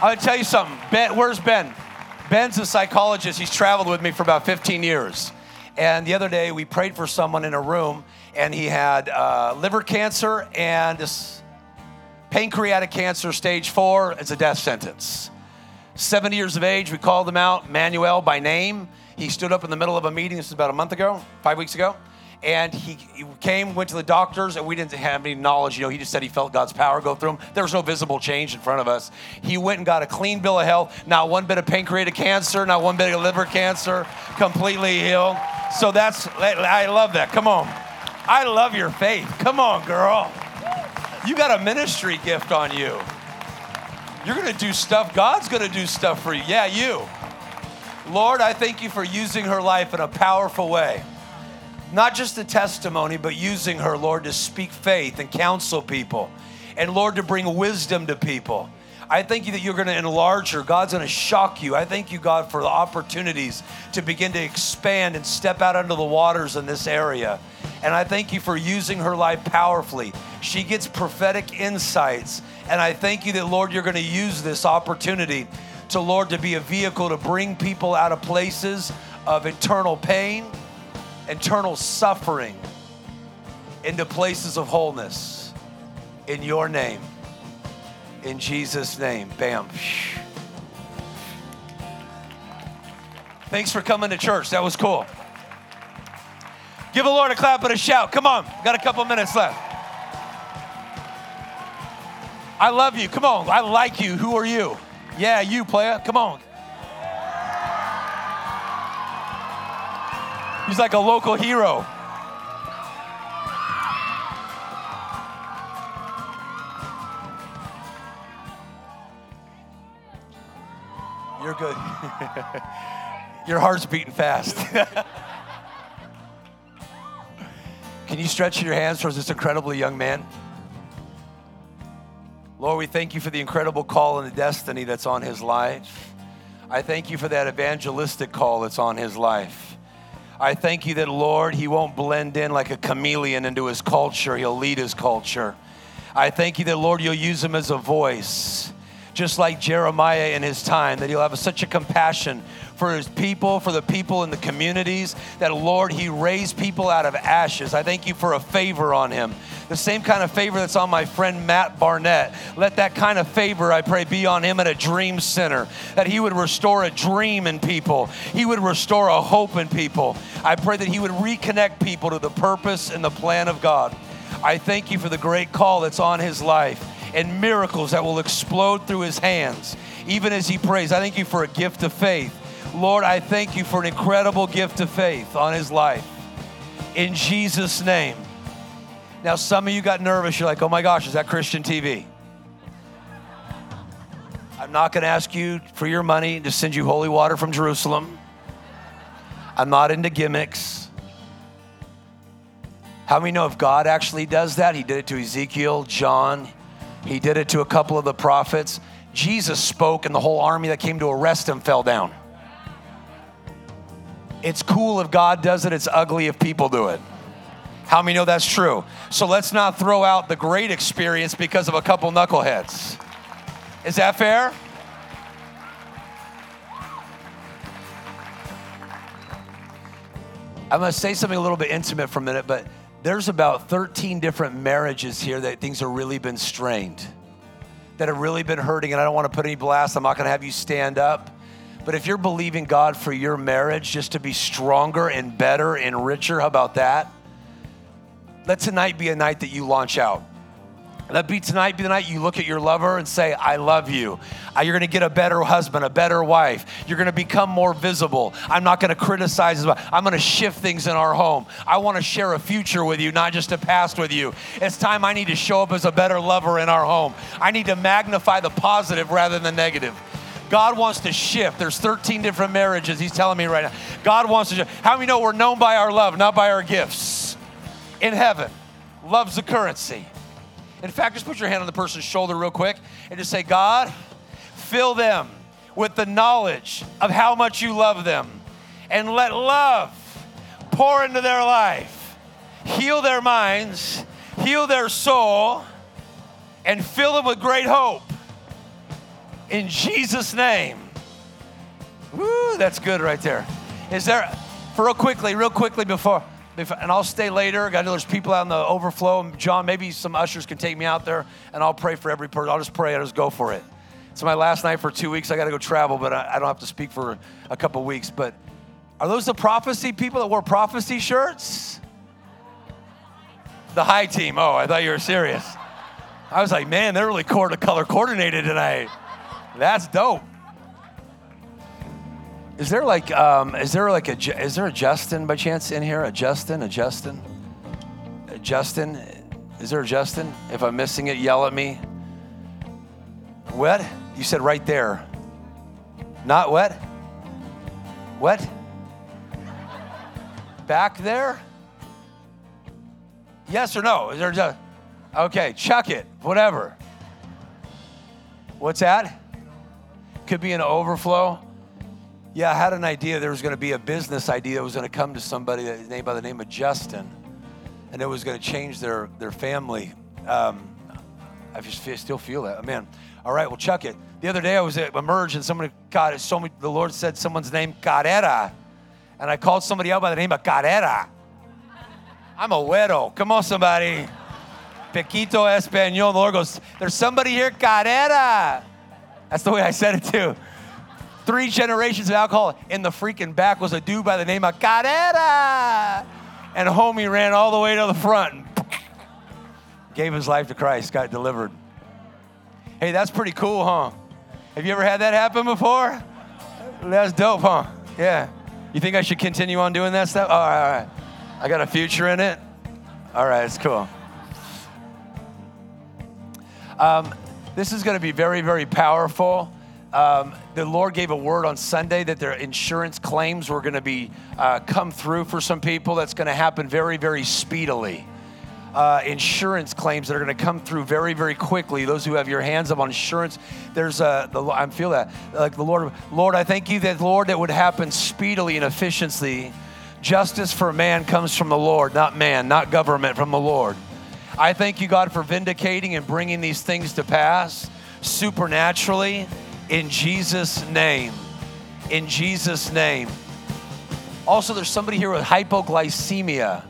I'll tell you something. Ben, where's Ben? Ben's a psychologist. He's traveled with me for about fifteen years. And the other day, we prayed for someone in a room, and he had uh, liver cancer and this pancreatic cancer, stage four. It's a death sentence. seventy years of age, we called him out, Manuel by name. He stood up in the middle of a meeting. This was about a month ago, five weeks ago. And he, he came, went to the doctors, and we didn't have any knowledge. You know, he just said he felt God's power go through him. There was no visible change in front of us. He went and got a clean bill of health, not one bit of pancreatic cancer, not one bit of liver cancer, completely healed. So that's, I love that. Come on. I love your faith. Come on, girl. You got a ministry gift on you. You're going to do stuff. God's going to do stuff for you. Yeah, you. Lord, I thank you for using her life in a powerful way. Not just the testimony, but using her, Lord, to speak faith and counsel people. And, Lord, to bring wisdom to people. I thank you that you're going to enlarge her. God's going to shock you. I thank you, God, for the opportunities to begin to expand and step out under the waters in this area. And I thank you for using her life powerfully. She gets prophetic insights. And I thank you that, Lord, you're going to use this opportunity to, Lord, to be a vehicle to bring people out of places of eternal pain, eternal suffering, into places of wholeness in your name, in Jesus' name. Bam. Thanks for coming to church. That was cool. Give the Lord a clap and a shout. Come on. Got a couple minutes left. I love you. Come on. I like you. Who are you? Yeah, you, playa. Come on. He's like a local hero. You're good. Your heart's beating fast. Can you stretch your hands towards this incredibly young man? Lord, we thank you for the incredible call and the destiny that's on his life. I thank you for that evangelistic call that's on his life. I thank you that, Lord, he won't blend in like a chameleon into his culture. He'll lead his culture. I thank you that, Lord, you'll use him as a voice, just like Jeremiah in his time, that he'll have such a compassion for his people, for the people in the communities, that, Lord, he raised people out of ashes. I thank you for a favor on him, the same kind of favor that's on my friend Matt Barnett. Let that kind of favor, I pray, be on him at a dream center, that he would restore a dream in people. He would restore a hope in people. I pray that he would reconnect people to the purpose and the plan of God. I thank you for the great call that's on his life, and miracles that will explode through his hands, even as he prays. I thank you for a gift of faith. Lord, I thank you for an incredible gift of faith on his life. In Jesus' name. Now, some of you got nervous. You're like, oh my gosh, is that Christian T V? I'm not going to ask you for your money to send you holy water from Jerusalem. I'm not into gimmicks. How many know if God actually does that? He did it to Ezekiel, John. He did it to a couple of the prophets. Jesus spoke, and the whole army that came to arrest him fell down. It's cool if God does it. It's ugly if people do it. How many know that's true? So let's not throw out the great experience because of a couple knuckleheads. Is that fair? I'm going to say something a little bit intimate for a minute, but there's about thirteen different marriages here that things have really been strained, that have really been hurting, and I don't want to put any blast. I'm not going to have you stand up. But if you're believing God for your marriage just to be stronger and better and richer, how about that? Let tonight be a night that you launch out. Let be tonight be the night you look at your lover and say, I love you. You're going to get a better husband, a better wife. You're going to become more visible. I'm not going to criticize. I'm going to shift things in our home. I want to share a future with you, not just a past with you. It's time I need to show up as a better lover in our home. I need to magnify the positive rather than the negative. God wants to shift. There's thirteen different marriages. He's telling me right now. God wants to shift. How do we know we're known by our love, not by our gifts? In heaven, love's the currency. In fact, just put your hand on the person's shoulder real quick and just say, God, fill them with the knowledge of how much you love them and let love pour into their life, heal their minds, heal their soul, and fill them with great hope. In Jesus' name. Woo, that's good right there. Is there, for real quickly, real quickly before... And I'll stay later. I know there's people out in the overflow. John, maybe some ushers can take me out there, and I'll pray for every person. I'll just pray. I'll just go for it. It's my last night for two weeks. I got to go travel, but I don't have to speak for a couple weeks. But are those the prophecy people that wore prophecy shirts? The high team. Oh, I thought you were serious. I was like, man, they're really color coordinated tonight. That's dope. Is there like, um, is there like a, is there a Justin by chance in here? A Justin, a Justin, a Justin? Is there a Justin? If I'm missing it, yell at me. What? You said right there. Not what? What? Back there? Yes or no? Is there a Justin? Okay, chuck it, whatever. What's that? Could be an overflow. Yeah, I had an idea there was going to be a business idea that was going to come to somebody that is named by the name of Justin, and it was going to change their, their family. Um, I just feel, still feel that. Man, all right, well, chuck it. The other day I was at Emerge, and somebody got it. So many, the Lord said someone's name, Carrera, and I called somebody out by the name of Carrera. I'm a widow. Come on, somebody. Pequito Espanol. The Lord goes, there's somebody here, Carrera. That's the way I said it, too. Three generations of alcohol. In the freaking back was a dude by the name of Carrera. And homie ran all the way to the front and gave his life to Christ, got delivered. Hey, that's pretty cool, huh? Have you ever had that happen before? That's dope, huh? Yeah. You think I should continue on doing that stuff? All right, all right. I got a future in it? All right, it's cool. Um, this is going to be very, very powerful. Um, the Lord gave a word on Sunday that their insurance claims were going to be uh, come through for some people. That's going to happen very, very speedily. Uh, insurance claims that are going to come through very, very quickly. Those who have your hands up on insurance, there's a, the, I feel that like the Lord, Lord, I thank you that Lord, that would happen speedily and efficiently. Justice for man comes from the Lord, not man, not government, from the Lord. I thank you, God, for vindicating and bringing these things to pass supernaturally. In Jesus' name, in Jesus' name. Also, there's somebody here with hypoglycemia,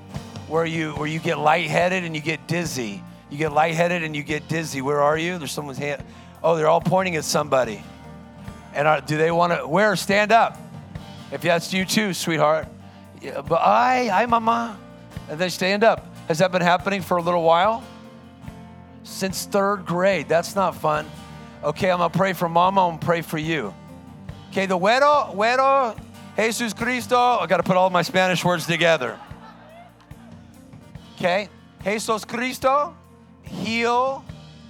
where you where you get lightheaded and you get dizzy. You get lightheaded and you get dizzy. Where are you? There's someone's hand. Oh, they're all pointing at somebody. And are, do they want to? Where? Stand up. If that's you too, sweetheart. Yeah, but I, I, mama. And then stand up. Has that been happening for a little while? Since third grade. That's not fun. Okay, I'm going to pray for mama. I'm going to pray for you. Okay, the güero, güero, Jesus Cristo. I got to put all my Spanish words together. Okay, Jesus Cristo, heal,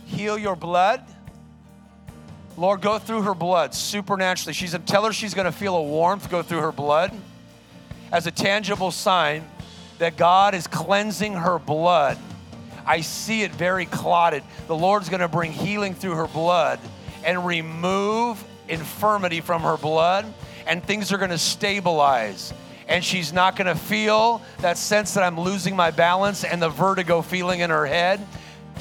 heal your blood. Lord, go through her blood supernaturally. She's tell her she's going to feel a warmth go through her blood as a tangible sign that God is cleansing her blood. I see it very clotted. The Lord's going to bring healing through her blood and remove infirmity from her blood, and things are going to stabilize. and she's not going to feel that sense that I'm losing my balance and the vertigo feeling in her head.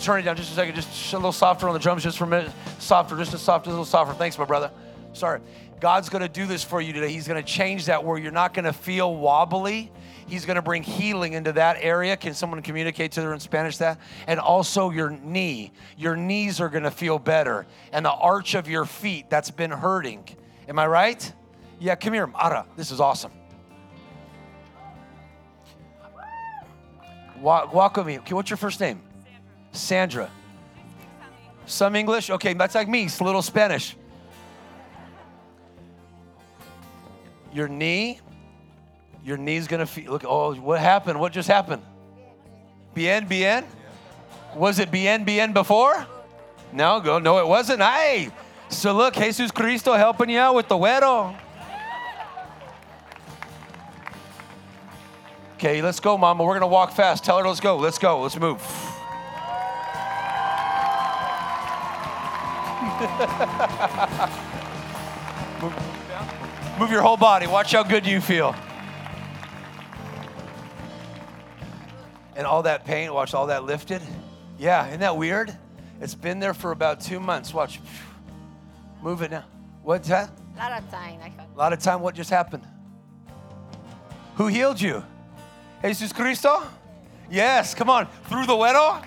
Turn it down just a second, just a little softer on the drums just for a minute. Softer, just a softer, a little softer. Thanks, my brother. Sorry. God's going to do this for you today. He's going to change that where you're not going to feel wobbly. He's going to bring healing into that area. Can someone communicate to her in Spanish that? And also your knee. Your knees are going to feel better. And the arch of your feet that's been hurting. Am I right? Yeah, come here, Mara. This is awesome. Walk, walk with me. Okay, what's your first name? Sandra. Sandra. Some English? Okay, that's like me. It's a little Spanish. Your knee. Your knee's going to feel, look, oh, what happened? What just happened? Bien, bien? Was it bien, bien before? No, go, no, it wasn't. Hey, so look, Jesus Cristo helping you out with the güero. Okay, let's go, Mama. We're going to walk fast. Tell her, let's go. Let's go. Let's move. move, move your whole body. Watch how good you feel. And all that pain, watch, all that lifted. Yeah, isn't that weird? It's been there for about two months. Watch. Move it now. What's that? A lot of time. A lot of time. What just happened? Who healed you? Jesus Cristo? Yes, come on. Through the güero?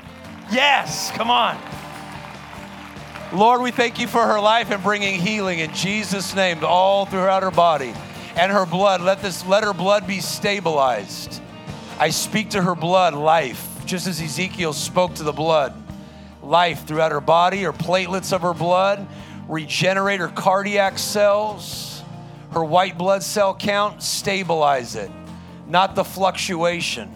Yes, come on. Lord, we thank you for her life and bringing healing in Jesus' name all throughout her body and her blood. Let this, let her blood be stabilized. I speak to her blood life, just as Ezekiel spoke to the blood. Life throughout her body, her platelets of her blood, regenerate her cardiac cells, her white blood cell count, stabilize it, not the fluctuation.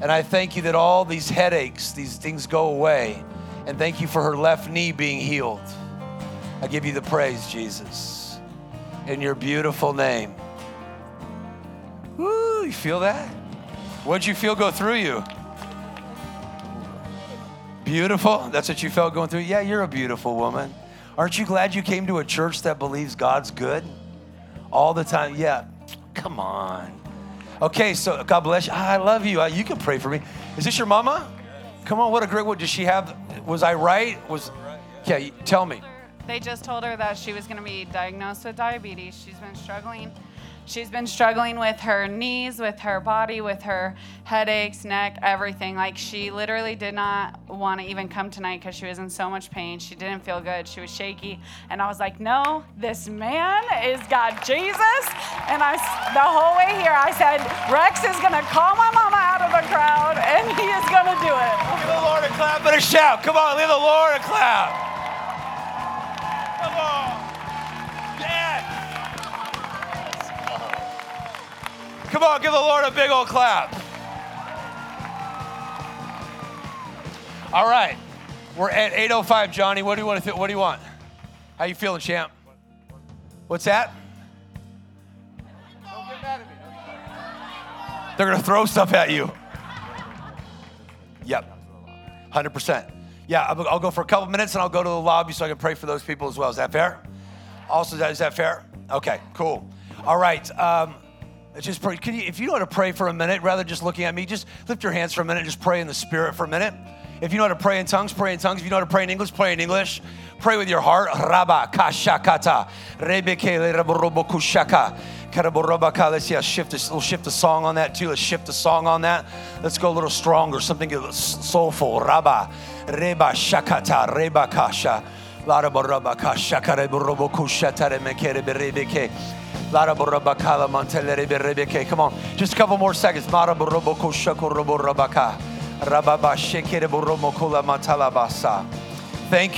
And I thank you that all these headaches, these things go away. And thank you for her left knee being healed. I give you the praise, Jesus, in your beautiful name. Woo, you feel that? What'd you feel go through you? Beautiful. That's what you felt going through? Yeah, you're a beautiful woman. Aren't you glad you came to a church that believes God's good all the time? Yeah. Come on. Okay, so God bless you. I love you. You can pray for me. Is this your mama? Come on, what a great one. Does she have, was I right? Was, yeah, tell me. They just told her that she was going to be diagnosed with diabetes. She's been struggling. She's been struggling with her knees, with her body, with her headaches, neck, everything. Like, she literally did not want to even come tonight because she was in so much pain. She didn't feel good. She was shaky. And I was like, no, this man is God, Jesus. And I, the whole way here, I said, Rex is going to call my mama out of the crowd, and he is going to do it. Give the Lord a clap and a shout. Come on, give the Lord a clap. Come on. Yeah. Come on, give the Lord a big old clap. All right, we're at eight oh five, Johnny. What do you want? To th- what do you want? How you feeling, champ? What's that? Don't get mad at me. They're gonna throw stuff at you. Yep, one hundred percent. Yeah, I'll, I'll go for a couple minutes and I'll go to the lobby so I can pray for those people as well. Is that fair? Also, is that, is that fair? Okay, cool. All right. Um, Just pray. Can you, if you know how to pray for a minute, rather than just looking at me, just lift your hands for a minute. Just pray in the Spirit for a minute. If you know how to pray in tongues, pray in tongues. If you know how to pray in English, pray in English. Pray with your heart. Shift this. We'll shift the song on that too. Let's shift the song on that. Let's go a little stronger. Something soulful. Rabba, reba shakata, reba kasha, laraba raba kasha, kareburobo kushata, remekere berebeke. Come on, just a couple more seconds. Thank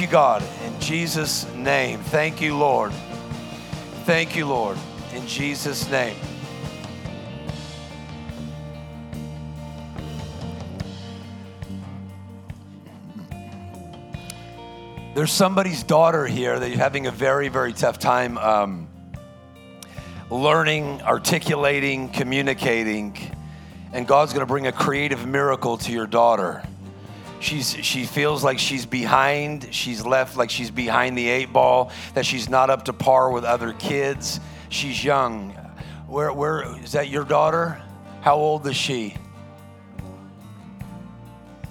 you, God, in Jesus' name. Thank you, Lord. Thank you, Lord, in Jesus' name. There's somebody's daughter here that you're having a very, very tough time um, learning, articulating, communicating, and God's going to bring a creative miracle to your daughter. She's, she feels like she's behind. She's left like she's behind the eight ball, that she's not up to par with other kids. She's young. Where, where is that your daughter? How old is she?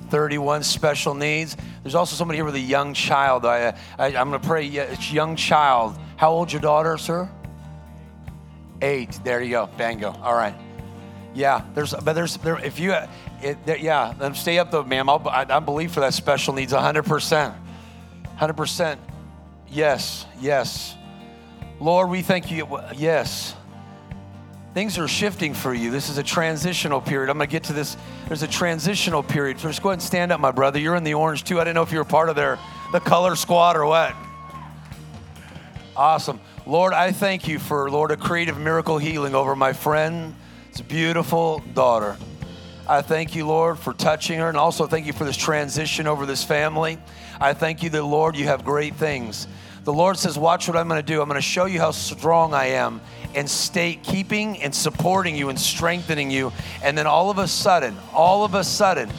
thirty-one, special needs. There's also somebody here with a young child. I, I, I'm going to pray. It's young child. How old's your daughter, sir? Eight. There you go. Bango. All right. Yeah. There's, but there's, there, if you, it, there, yeah. Stay up though, ma'am. I'll, I, I believe for that special needs one hundred percent. one hundred percent. Yes. Yes. Lord, we thank you. Yes. Things are shifting for you. This is a transitional period. I'm going to get to this. There's a transitional period. So just go ahead and stand up, my brother. You're in the orange, too. I didn't know if you were part of their the color squad or what. Awesome. Lord, I thank you for, Lord, a creative miracle healing over my friend's beautiful daughter. I thank you, Lord, for touching her, and also thank you for this transition over this family. I thank you that, Lord, you have great things. The Lord says, watch what I'm going to do. I'm going to show you how strong I am, and stay keeping and supporting you and strengthening you. And then all of a sudden, all of a sudden,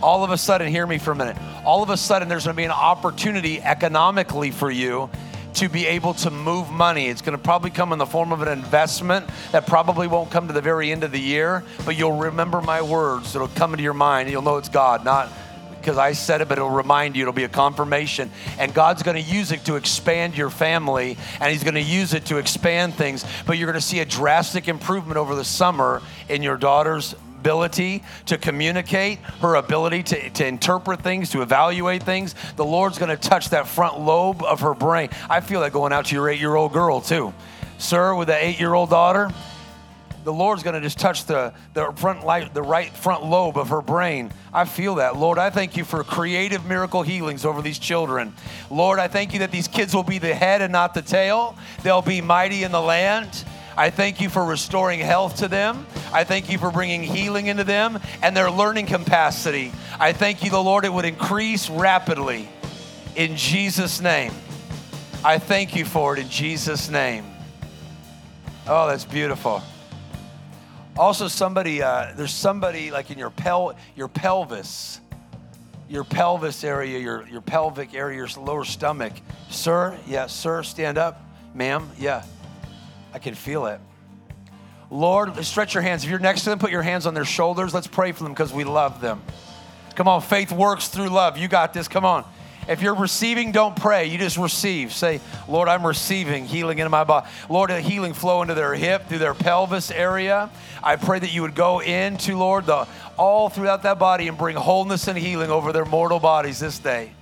all of a sudden, hear me for a minute. All of a sudden, there's going to be an opportunity economically for you to be able to move money. It's going to probably come in the form of an investment that probably won't come to the very end of the year, but you'll remember my words. It'll come into your mind. You'll know it's God, not because I said it, but it'll remind you. It'll be a confirmation. And God's going to use it to expand your family, and he's going to use it to expand things. But you're going to see a drastic improvement over the summer in your daughter's ability to communicate, her ability to, to interpret things, to evaluate things. The Lord's going to touch that front lobe of her brain. I feel that going out to your eight-year-old girl too. Sir, with that eight-year-old daughter, the Lord's going to just touch the, the, front light, the right front lobe of her brain. I feel that. Lord, I thank you for creative miracle healings over these children. Lord, I thank you that these kids will be the head and not the tail. They'll be mighty in the land. I thank you for restoring health to them. I thank you for bringing healing into them and their learning capacity. I thank you, the Lord, it would increase rapidly in Jesus' name. I thank you for it in Jesus' name. Oh, that's beautiful. Also, somebody, uh, there's somebody like in your pel, your pelvis, your pelvis area, your, your pelvic area, your lower stomach. Sir, yeah, sir, stand up. Ma'am, yeah, I can feel it. Lord, stretch your hands. If you're next to them, put your hands on their shoulders. Let's pray for them because we love them. Come on, faith works through love. You got this, come on. If you're receiving, don't pray. You just receive. Say, Lord, I'm receiving healing into my body. Lord, a healing flow into their hip, through their pelvis area. I pray that you would go into, Lord, the, all throughout that body and bring wholeness and healing over their mortal bodies this day.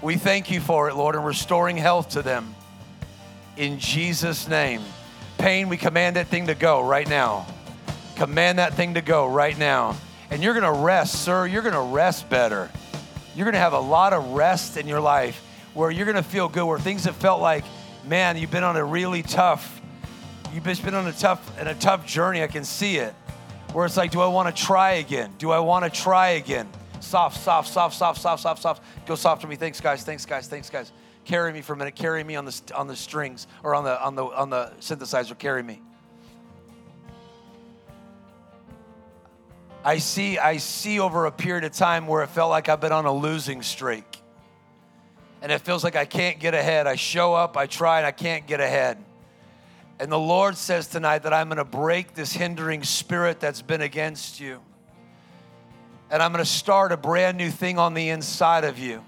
We thank you for it, Lord, and restoring health to them. In Jesus' name. Pain, we command that thing to go right now. Command that thing to go right now. And you're going to rest, sir. You're going to rest better. You're going to have a lot of rest in your life where you're going to feel good, where things have felt like, man, you've been on a really tough, you've just been on a tough and a tough journey. I can see it. Where it's like, do I want to try again? Do I want to try again? Soft, soft, soft, soft, soft, soft, soft. Go soft to me. Thanks, guys. Thanks, guys. Thanks, guys. Carry me for a minute. Carry me on the on the strings or on the on the on the synthesizer. Carry me. I see, I see over a period of time where it felt like I've been on a losing streak. And it feels like I can't get ahead. I show up, I try, and I can't get ahead. And the Lord says tonight that I'm going to break this hindering spirit that's been against you. And I'm going to start a brand new thing on the inside of you.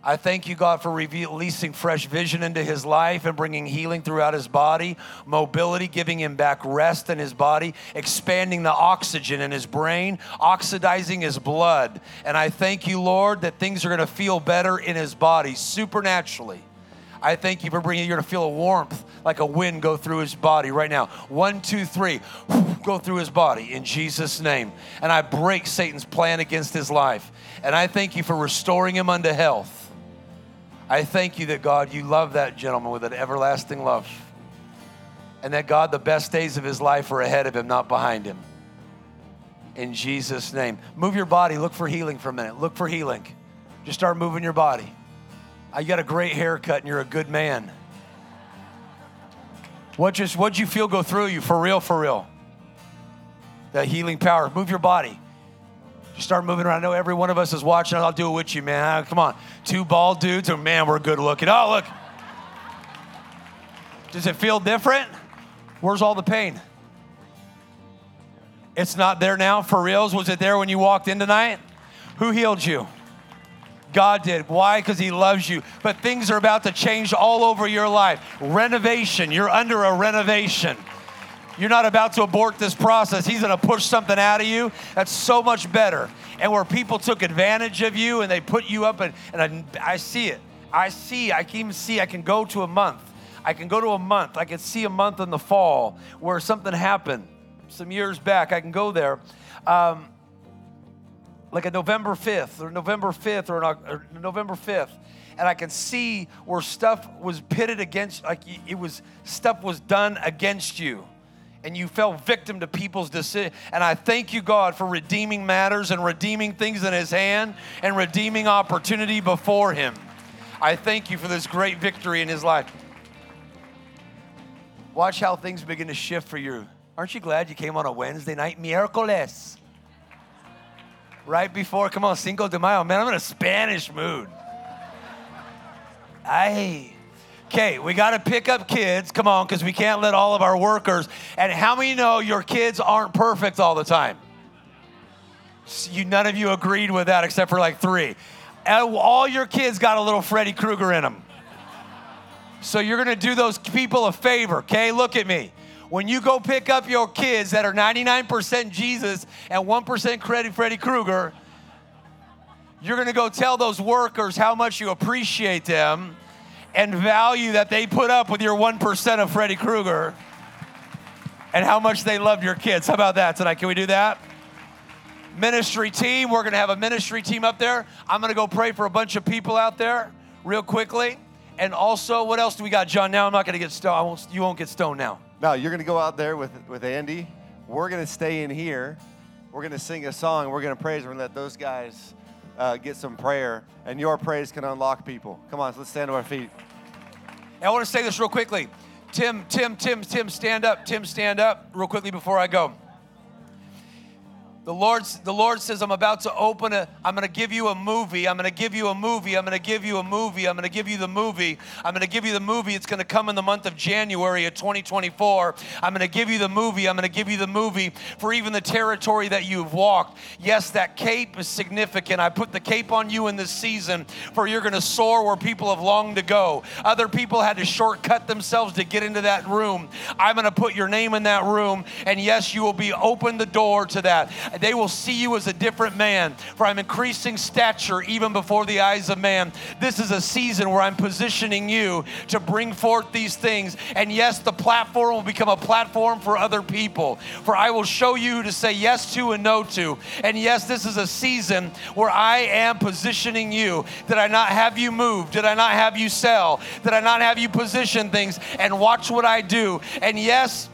I thank you, God, for releasing fresh vision into his life and bringing healing throughout his body, mobility, giving him back rest in his body, expanding the oxygen in his brain, oxidizing his blood. And I thank you, Lord, that things are going to feel better in his body supernaturally. I thank you for bringing, you're going to feel a warmth like a wind go through his body right now. One, two, three, go through his body in Jesus' name. And I break Satan's plan against his life. And I thank you for restoring him unto health. I thank you that, God, you love that gentleman with an everlasting love. And that, God, the best days of his life are ahead of him, not behind him. In Jesus' name. Move your body. Look for healing for a minute. Look for healing. Just start moving your body. You got a great haircut and you're a good man. What just, what'd you feel go through you? For real, for real. That healing power. Move your body. Start moving around. I know every one of us is watching. I'll do it with you, man. Come on. Two bald dudes. Oh, man, we're good looking. Oh, look. Does it feel different? Where's all the pain? It's not there now, for reals. Was it there when you walked in tonight? Who healed you? God did. Why? Because he loves you. But things are about to change all over your life. Renovation. You're under a renovation. You're not about to abort this process. He's going to push something out of you that's so much better. And where people took advantage of you and they put you up, and, and I, I see it. I see. I can even see. I can go to a month. I can go to a month. I can see a month in the fall where something happened some years back. I can go there. Um, like a November fifth or November fifth or, an, or November fifth. And I can see where stuff was pitted against, like it was, stuff was done against you. And you fell victim to people's decision. And I thank you, God, for redeeming matters and redeeming things in his hand and redeeming opportunity before him. I thank you for this great victory in his life. Watch how things begin to shift for you. Aren't you glad you came on a Wednesday night? Miércoles. Right before, come on, Cinco de Mayo. Man, I'm in a Spanish mood. Ay. Okay, we got to pick up kids, come on, because we can't let all of our workers. And how many know your kids aren't perfect all the time? You, none of you agreed with that except for like three. All your kids got a little Freddy Krueger in them. So you're going to do those people a favor, okay? Look at me. When you go pick up your kids that are ninety-nine percent Jesus and one percent Freddy Krueger, you're going to go tell those workers how much you appreciate them and value that they put up with your one percent of Freddy Krueger and how much they love your kids. How about that tonight? Can we do that? Ministry team. We're going to have a ministry team up there. I'm going to go pray for a bunch of people out there real quickly. And also, what else do we got, John? Now I'm not going to get stoned. I won't, you won't get stoned now. No, you're going to go out there with, with Andy. We're going to stay in here. We're going to sing a song. We're going to praise. We're going to let those guys uh, get some prayer. And your praise can unlock people. Come on, so let's stand to our feet. I want to say this real quickly. Tim, Tim, Tim, Tim, stand up. Tim, stand up real quickly before I go. The Lord, the Lord says, I'm about to open a, I'm going to give you a movie. I'm going to give you a movie. I'm going to give you a movie. I'm going to give you the movie. I'm going to give you the movie. It's going to come in the month of January of twenty twenty-four. I'm going to give you the movie. I'm going to give you the movie for even the territory that you've walked. Yes, that cape is significant. I put the cape on you in this season, for you're going to soar where people have longed to go. Other people had to shortcut themselves to get into that room. I'm going to put your name in that room. And yes, you will be open the door to that. They will see you as a different man, for I'm increasing stature even before the eyes of man. This is a season where I'm positioning you to bring forth these things. And yes, the platform will become a platform for other people, for I will show you to say yes to and no to. And yes, this is a season where I am positioning you. Did I not have you move? Did I not have you sell? Did I not have you position things? And watch what I do. And yes,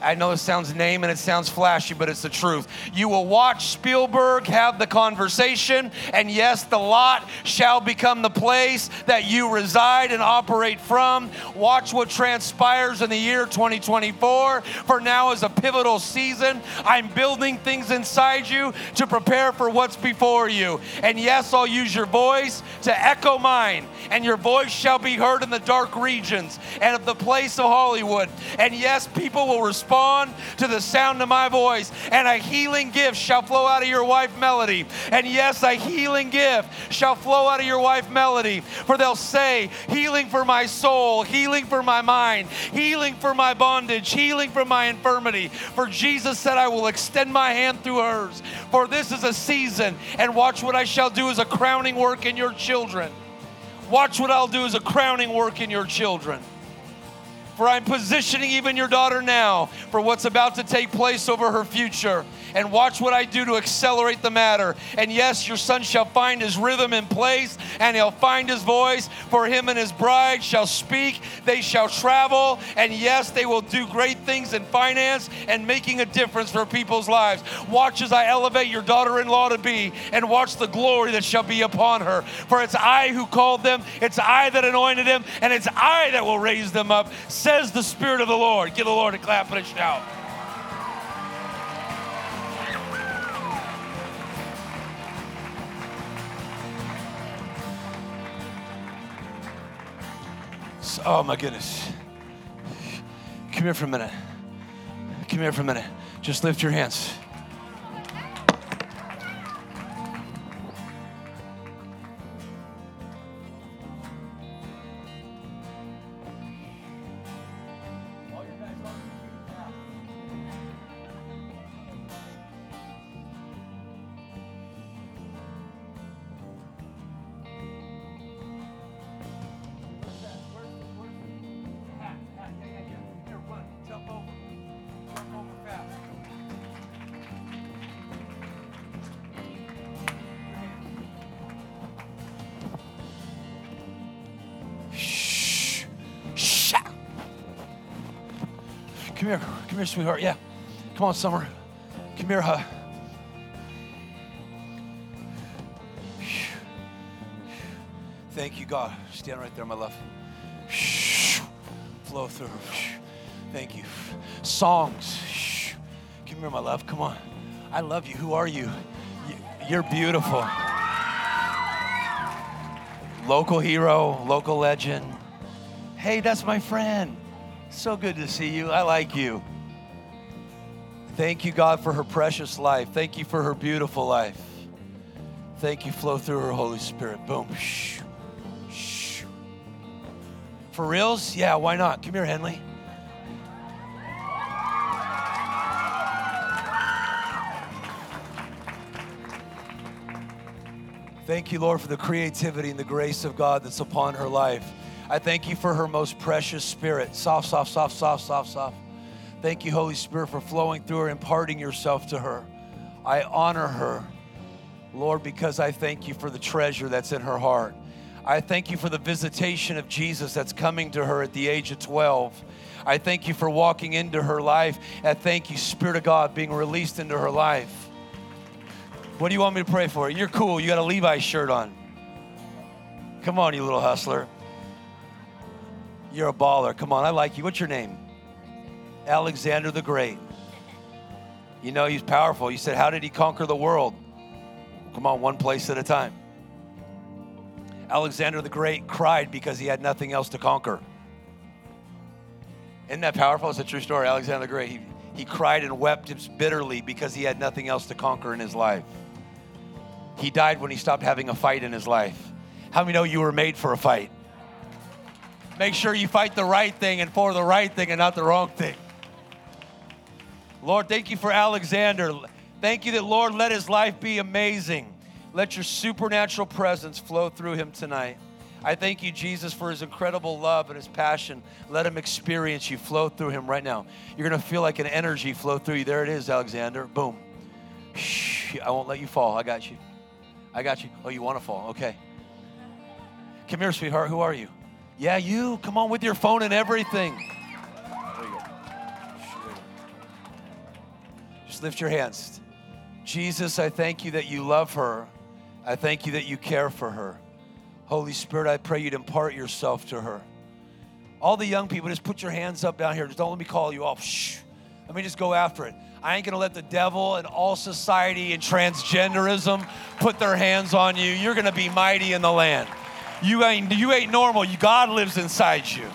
I know it sounds name and it sounds flashy, but it's the truth. You will watch Spielberg have the conversation, and yes, the lot shall become the place that you reside and operate from. Watch what transpires in the year twenty twenty-four, for now is a pivotal season. I'm building things inside you to prepare for what's before you. And yes, I'll use your voice to echo mine, and your voice shall be heard in the dark regions and of the place of Hollywood. And yes, people will respond Respond to the sound of my voice, and a healing gift shall flow out of your wife, Melody. And yes, a healing gift shall flow out of your wife, Melody, for they'll say, healing for my soul, healing for my mind, healing for my bondage, healing for my infirmity. For Jesus said, I will extend my hand through hers, for this is a season, and watch what I shall do as a crowning work in your children. Watch what I'll do as a crowning work in your children. For I'm positioning even your daughter now for what's about to take place over her future. And watch what I do to accelerate the matter. And yes, your son shall find his rhythm in place, and he'll find his voice. For him and his bride shall speak, they shall travel. And yes, they will do great things in finance and making a difference for people's lives. Watch as I elevate your daughter-in-law to be, and watch the glory that shall be upon her. For it's I who called them, it's I that anointed them, and it's I that will raise them up, says the Spirit of the Lord. Give the Lord a clap and a shout. So, oh my goodness. Come here for a minute. Come here for a minute. Just lift your hands. Come here, come here, sweetheart. Yeah, come on, Summer. Come here, huh? Thank you, God. Stand right there, my love. Flow through. Thank you. Songs. Come here, my love. Come on. I love you. Who are you? You're beautiful. Local hero, local legend. Hey, that's my friend. So good to see you. I like you. Thank you, God, for her precious life. Thank you for her beautiful life. Thank you. Flow through her, Holy Spirit. Boom. Shh. Shh. For reals? Yeah, why not? Come here, Henley. Thank you, Lord, for the creativity and the grace of God that's upon her life. I thank you for her most precious spirit. Soft, soft, soft, soft, soft, soft. Thank you, Holy Spirit, for flowing through her, imparting yourself to her. I honor her, Lord, because I thank you for the treasure that's in her heart. I thank you for the visitation of Jesus that's coming to her at the age of twelve. I thank you for walking into her life. I thank you, Spirit of God, being released into her life. What do you want me to pray for? You're cool. You got a Levi's shirt on. Come on, you little hustler. You're a baller. Come on, I like you. What's your name? Alexander the Great. You know, he's powerful. You said, how did he conquer the world? Come on, one place at a time. Alexander the Great cried because he had nothing else to conquer. Isn't that powerful? It's a true story. Alexander the Great, he, he cried and wept bitterly because he had nothing else to conquer in his life. He died when he stopped having a fight in his life. How many know you were made for a fight? Make sure you fight the right thing and for the right thing and not the wrong thing. Lord, thank you for Alexander. Thank you that, Lord, let his life be amazing. Let your supernatural presence flow through him tonight. I thank you, Jesus, for his incredible love and his passion. Let him experience you. Flow through him right now. You're going to feel like an energy flow through you. There it is, Alexander. Boom. Shh, I won't let you fall. I got you. I got you. Oh, you want to fall. Okay. Come here, sweetheart. Who are you? Yeah, you. Come on, with your phone and everything. There you go. Just lift your hands. Jesus, I thank you that you love her. I thank you that you care for her. Holy Spirit, I pray you'd impart yourself to her. All the young people, just put your hands up down here. Just don't let me call you off. Shh. Let me just go after it. I ain't going to let the devil and all society and transgenderism put their hands on you. You're going to be mighty in the land. You ain't, you ain't normal. You, God lives inside you.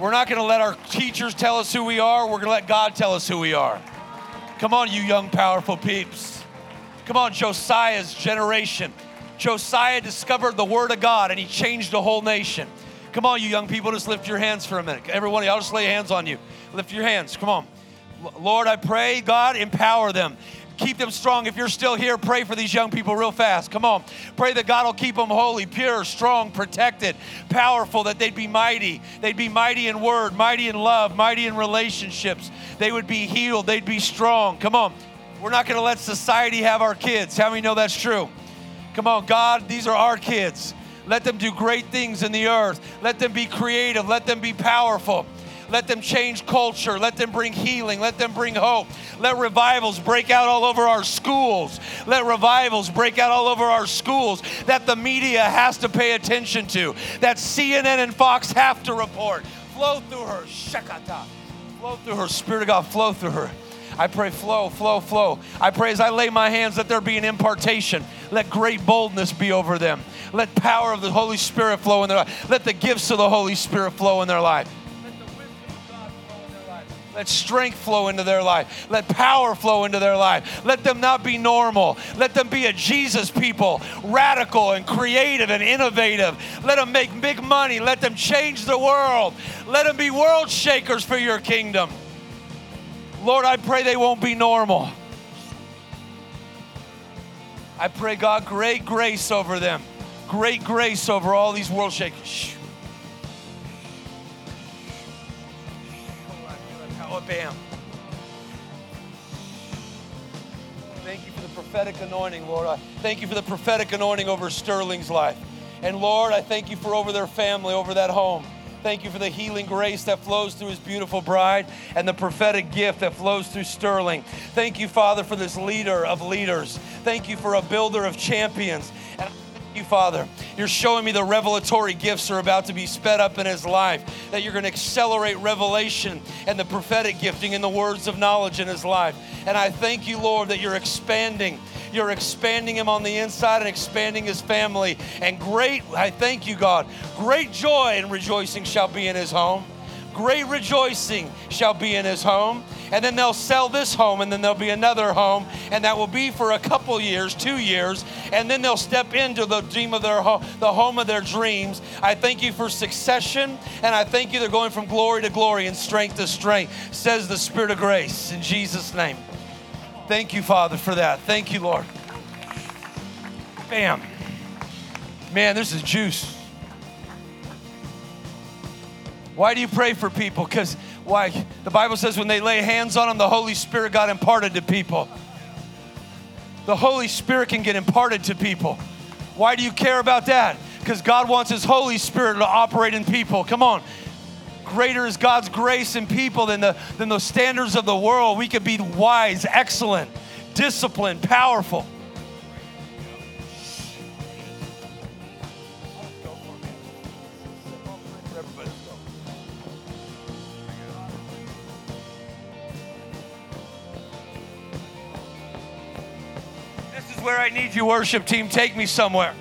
We're not going to let our teachers tell us who we are. We're going to let God tell us who we are. Come on, you young, powerful peeps. Come on, Josiah's generation. Josiah discovered the word of God, and he changed the whole nation. Come on, you young people, just lift your hands for a minute. Everyone, I'll just lay hands on you. Lift your hands. Come on. Lord, I pray, God, empower them. Keep them strong. If you're still here, pray for these young people real fast. Come on. Pray that God will keep them holy, pure, strong, protected, powerful, that they'd be mighty. They'd be mighty in word, mighty in love, mighty in relationships. They would be healed. They'd be strong. Come on. We're not going to let society have our kids. How many know that's true? Come on, God, these are our kids. Let them do great things in the earth. Let them be creative. Let them be powerful. Let them change culture. Let them bring healing. Let them bring hope. Let revivals break out all over our schools. Let revivals break out all over our schools that the media has to pay attention to, that C N N and Fox have to report. Flow through her. Shakata. Flow through her. Spirit of God, flow through her. I pray flow, flow, flow. I pray as I lay my hands that there be an impartation. Let great boldness be over them. Let power of the Holy Spirit flow in their life. Let the gifts of the Holy Spirit flow in their life. Let strength flow into their life. Let power flow into their life. Let them not be normal. Let them be a Jesus people, radical and creative and innovative. Let them make big money. Let them change the world. Let them be world shakers for your kingdom. Lord, I pray they won't be normal. I pray, God, great grace over them. Great grace over all these world shakers. Oh, bam. Thank you for the prophetic anointing, Lord. I thank you for the prophetic anointing over Sterling's life. And Lord, I thank you for over their family, over that home. Thank you for the healing grace that flows through his beautiful bride and the prophetic gift that flows through Sterling. Thank you, Father, for this leader of leaders. Thank you for a builder of champions. And thank you, Father. You're showing me the revelatory gifts are about to be sped up in his life, that you're going to accelerate revelation and the prophetic gifting and the words of knowledge in his life. And I thank you, Lord, that you're expanding. You're expanding him on the inside and expanding his family. And great, I thank you, God, great joy and rejoicing shall be in his home. Great rejoicing shall be in his home. And then they'll sell this home, and then there'll be another home, and that will be for a couple years, two years, and then they'll step into the dream of their home, the home of their dreams. I thank you for succession, and I thank you they're going from glory to glory and strength to strength, says the Spirit of grace in Jesus' name. Thank you, Father, for that. Thank you, Lord. Bam. Man, this is juice. Why do you pray for people? Because why? The Bible says when they lay hands on them, the Holy Spirit got imparted to people. The Holy Spirit can get imparted to people. Why do you care about that? Because God wants his Holy Spirit to operate in people. Come on. Greater is God's grace in people than the, than the standards of the world. We could be wise, excellent, disciplined, powerful. Where I need you, worship team, take me somewhere.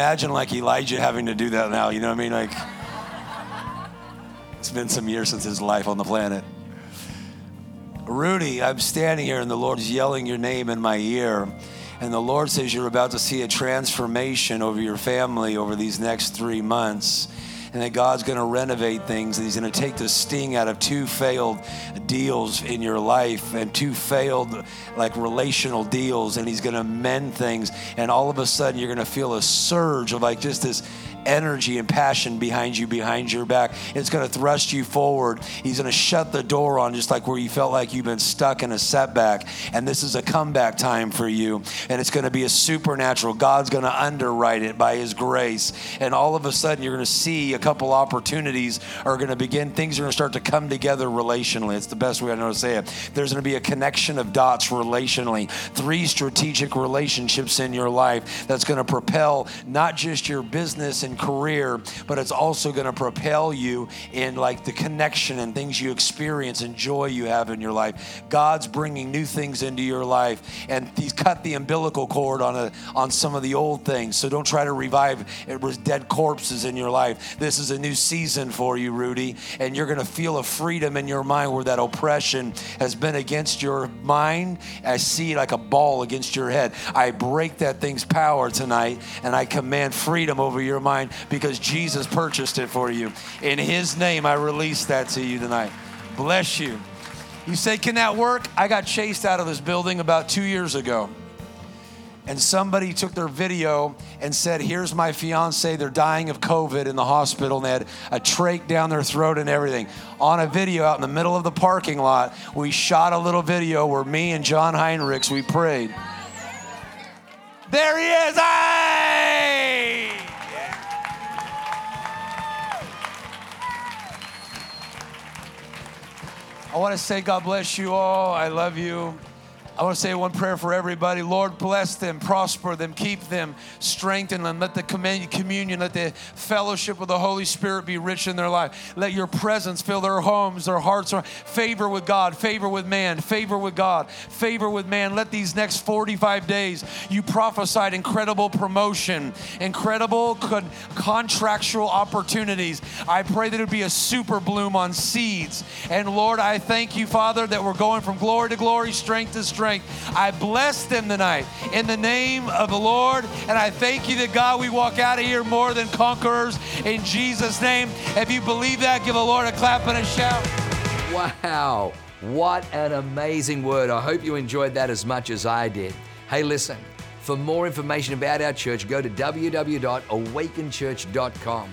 Imagine like Elijah having to do that now, you know what I mean? Like, it's been some years since his life on the planet. Rudy, I'm standing here and the Lord's yelling your name in my ear. And the Lord says you're about to see a transformation over your family over these next three months. And that God's going to renovate things, and he's going to take the sting out of two failed deals in your life and two failed like relational deals, and he's going to mend things, and all of a sudden you're going to feel a surge of like just this energy and passion behind you, behind your back. It's going to thrust you forward. He's going to shut the door on just like where you felt like you've been stuck in a setback. And this is a comeback time for you. And it's going to be a supernatural. God's going to underwrite it by his grace. And all of a sudden, you're going to see a couple opportunities are going to begin. Things are going to start to come together relationally. It's the best way I know to say it. There's going to be a connection of dots relationally. Three strategic relationships in your life that's going to propel not just your business and career, but it's also going to propel you in like the connection and things you experience and joy you have in your life. God's bringing new things into your life, and he's cut the umbilical cord on a, on some of the old things. So don't try to revive it was dead corpses in your life. This is a new season for you, Rudy, and you're going to feel a freedom in your mind where that oppression has been against your mind. I see like a ball against your head. I break that thing's power tonight, and I command freedom over your mind, because Jesus purchased it for you. In his name, I release that to you tonight. Bless you. You say, can that work? I got chased out of this building about two years ago. and somebody took their video and said, here's my fiance, they're dying of COVID in the hospital, and they had a trach down their throat and everything. On a video out in the middle of the parking lot, we shot a little video where me and John Heinrichs, we prayed. There he is, hey! I want to say God bless you all. I love you. I want to say one prayer for everybody. Lord, bless them, prosper them, keep them, strengthen them. Let the communion, let the fellowship of the Holy Spirit be rich in their life. Let your presence fill their homes, their hearts. Favor with God, favor with man, favor with God, favor with man. Let these next forty-five days, you prophesied incredible promotion, incredible con- contractual opportunities. I pray that it would be a super bloom on seeds. And Lord, I thank you, Father, that we're going from glory to glory, strength to strength. I bless them tonight in the name of the Lord, and I thank you that, God, we walk out of here more than conquerors in Jesus' name. If you believe that, give the Lord a clap and a shout. Wow, what an amazing word. I hope you enjoyed that as much as I did. Hey, listen, for more information about our church, go to w w w dot awaken church dot com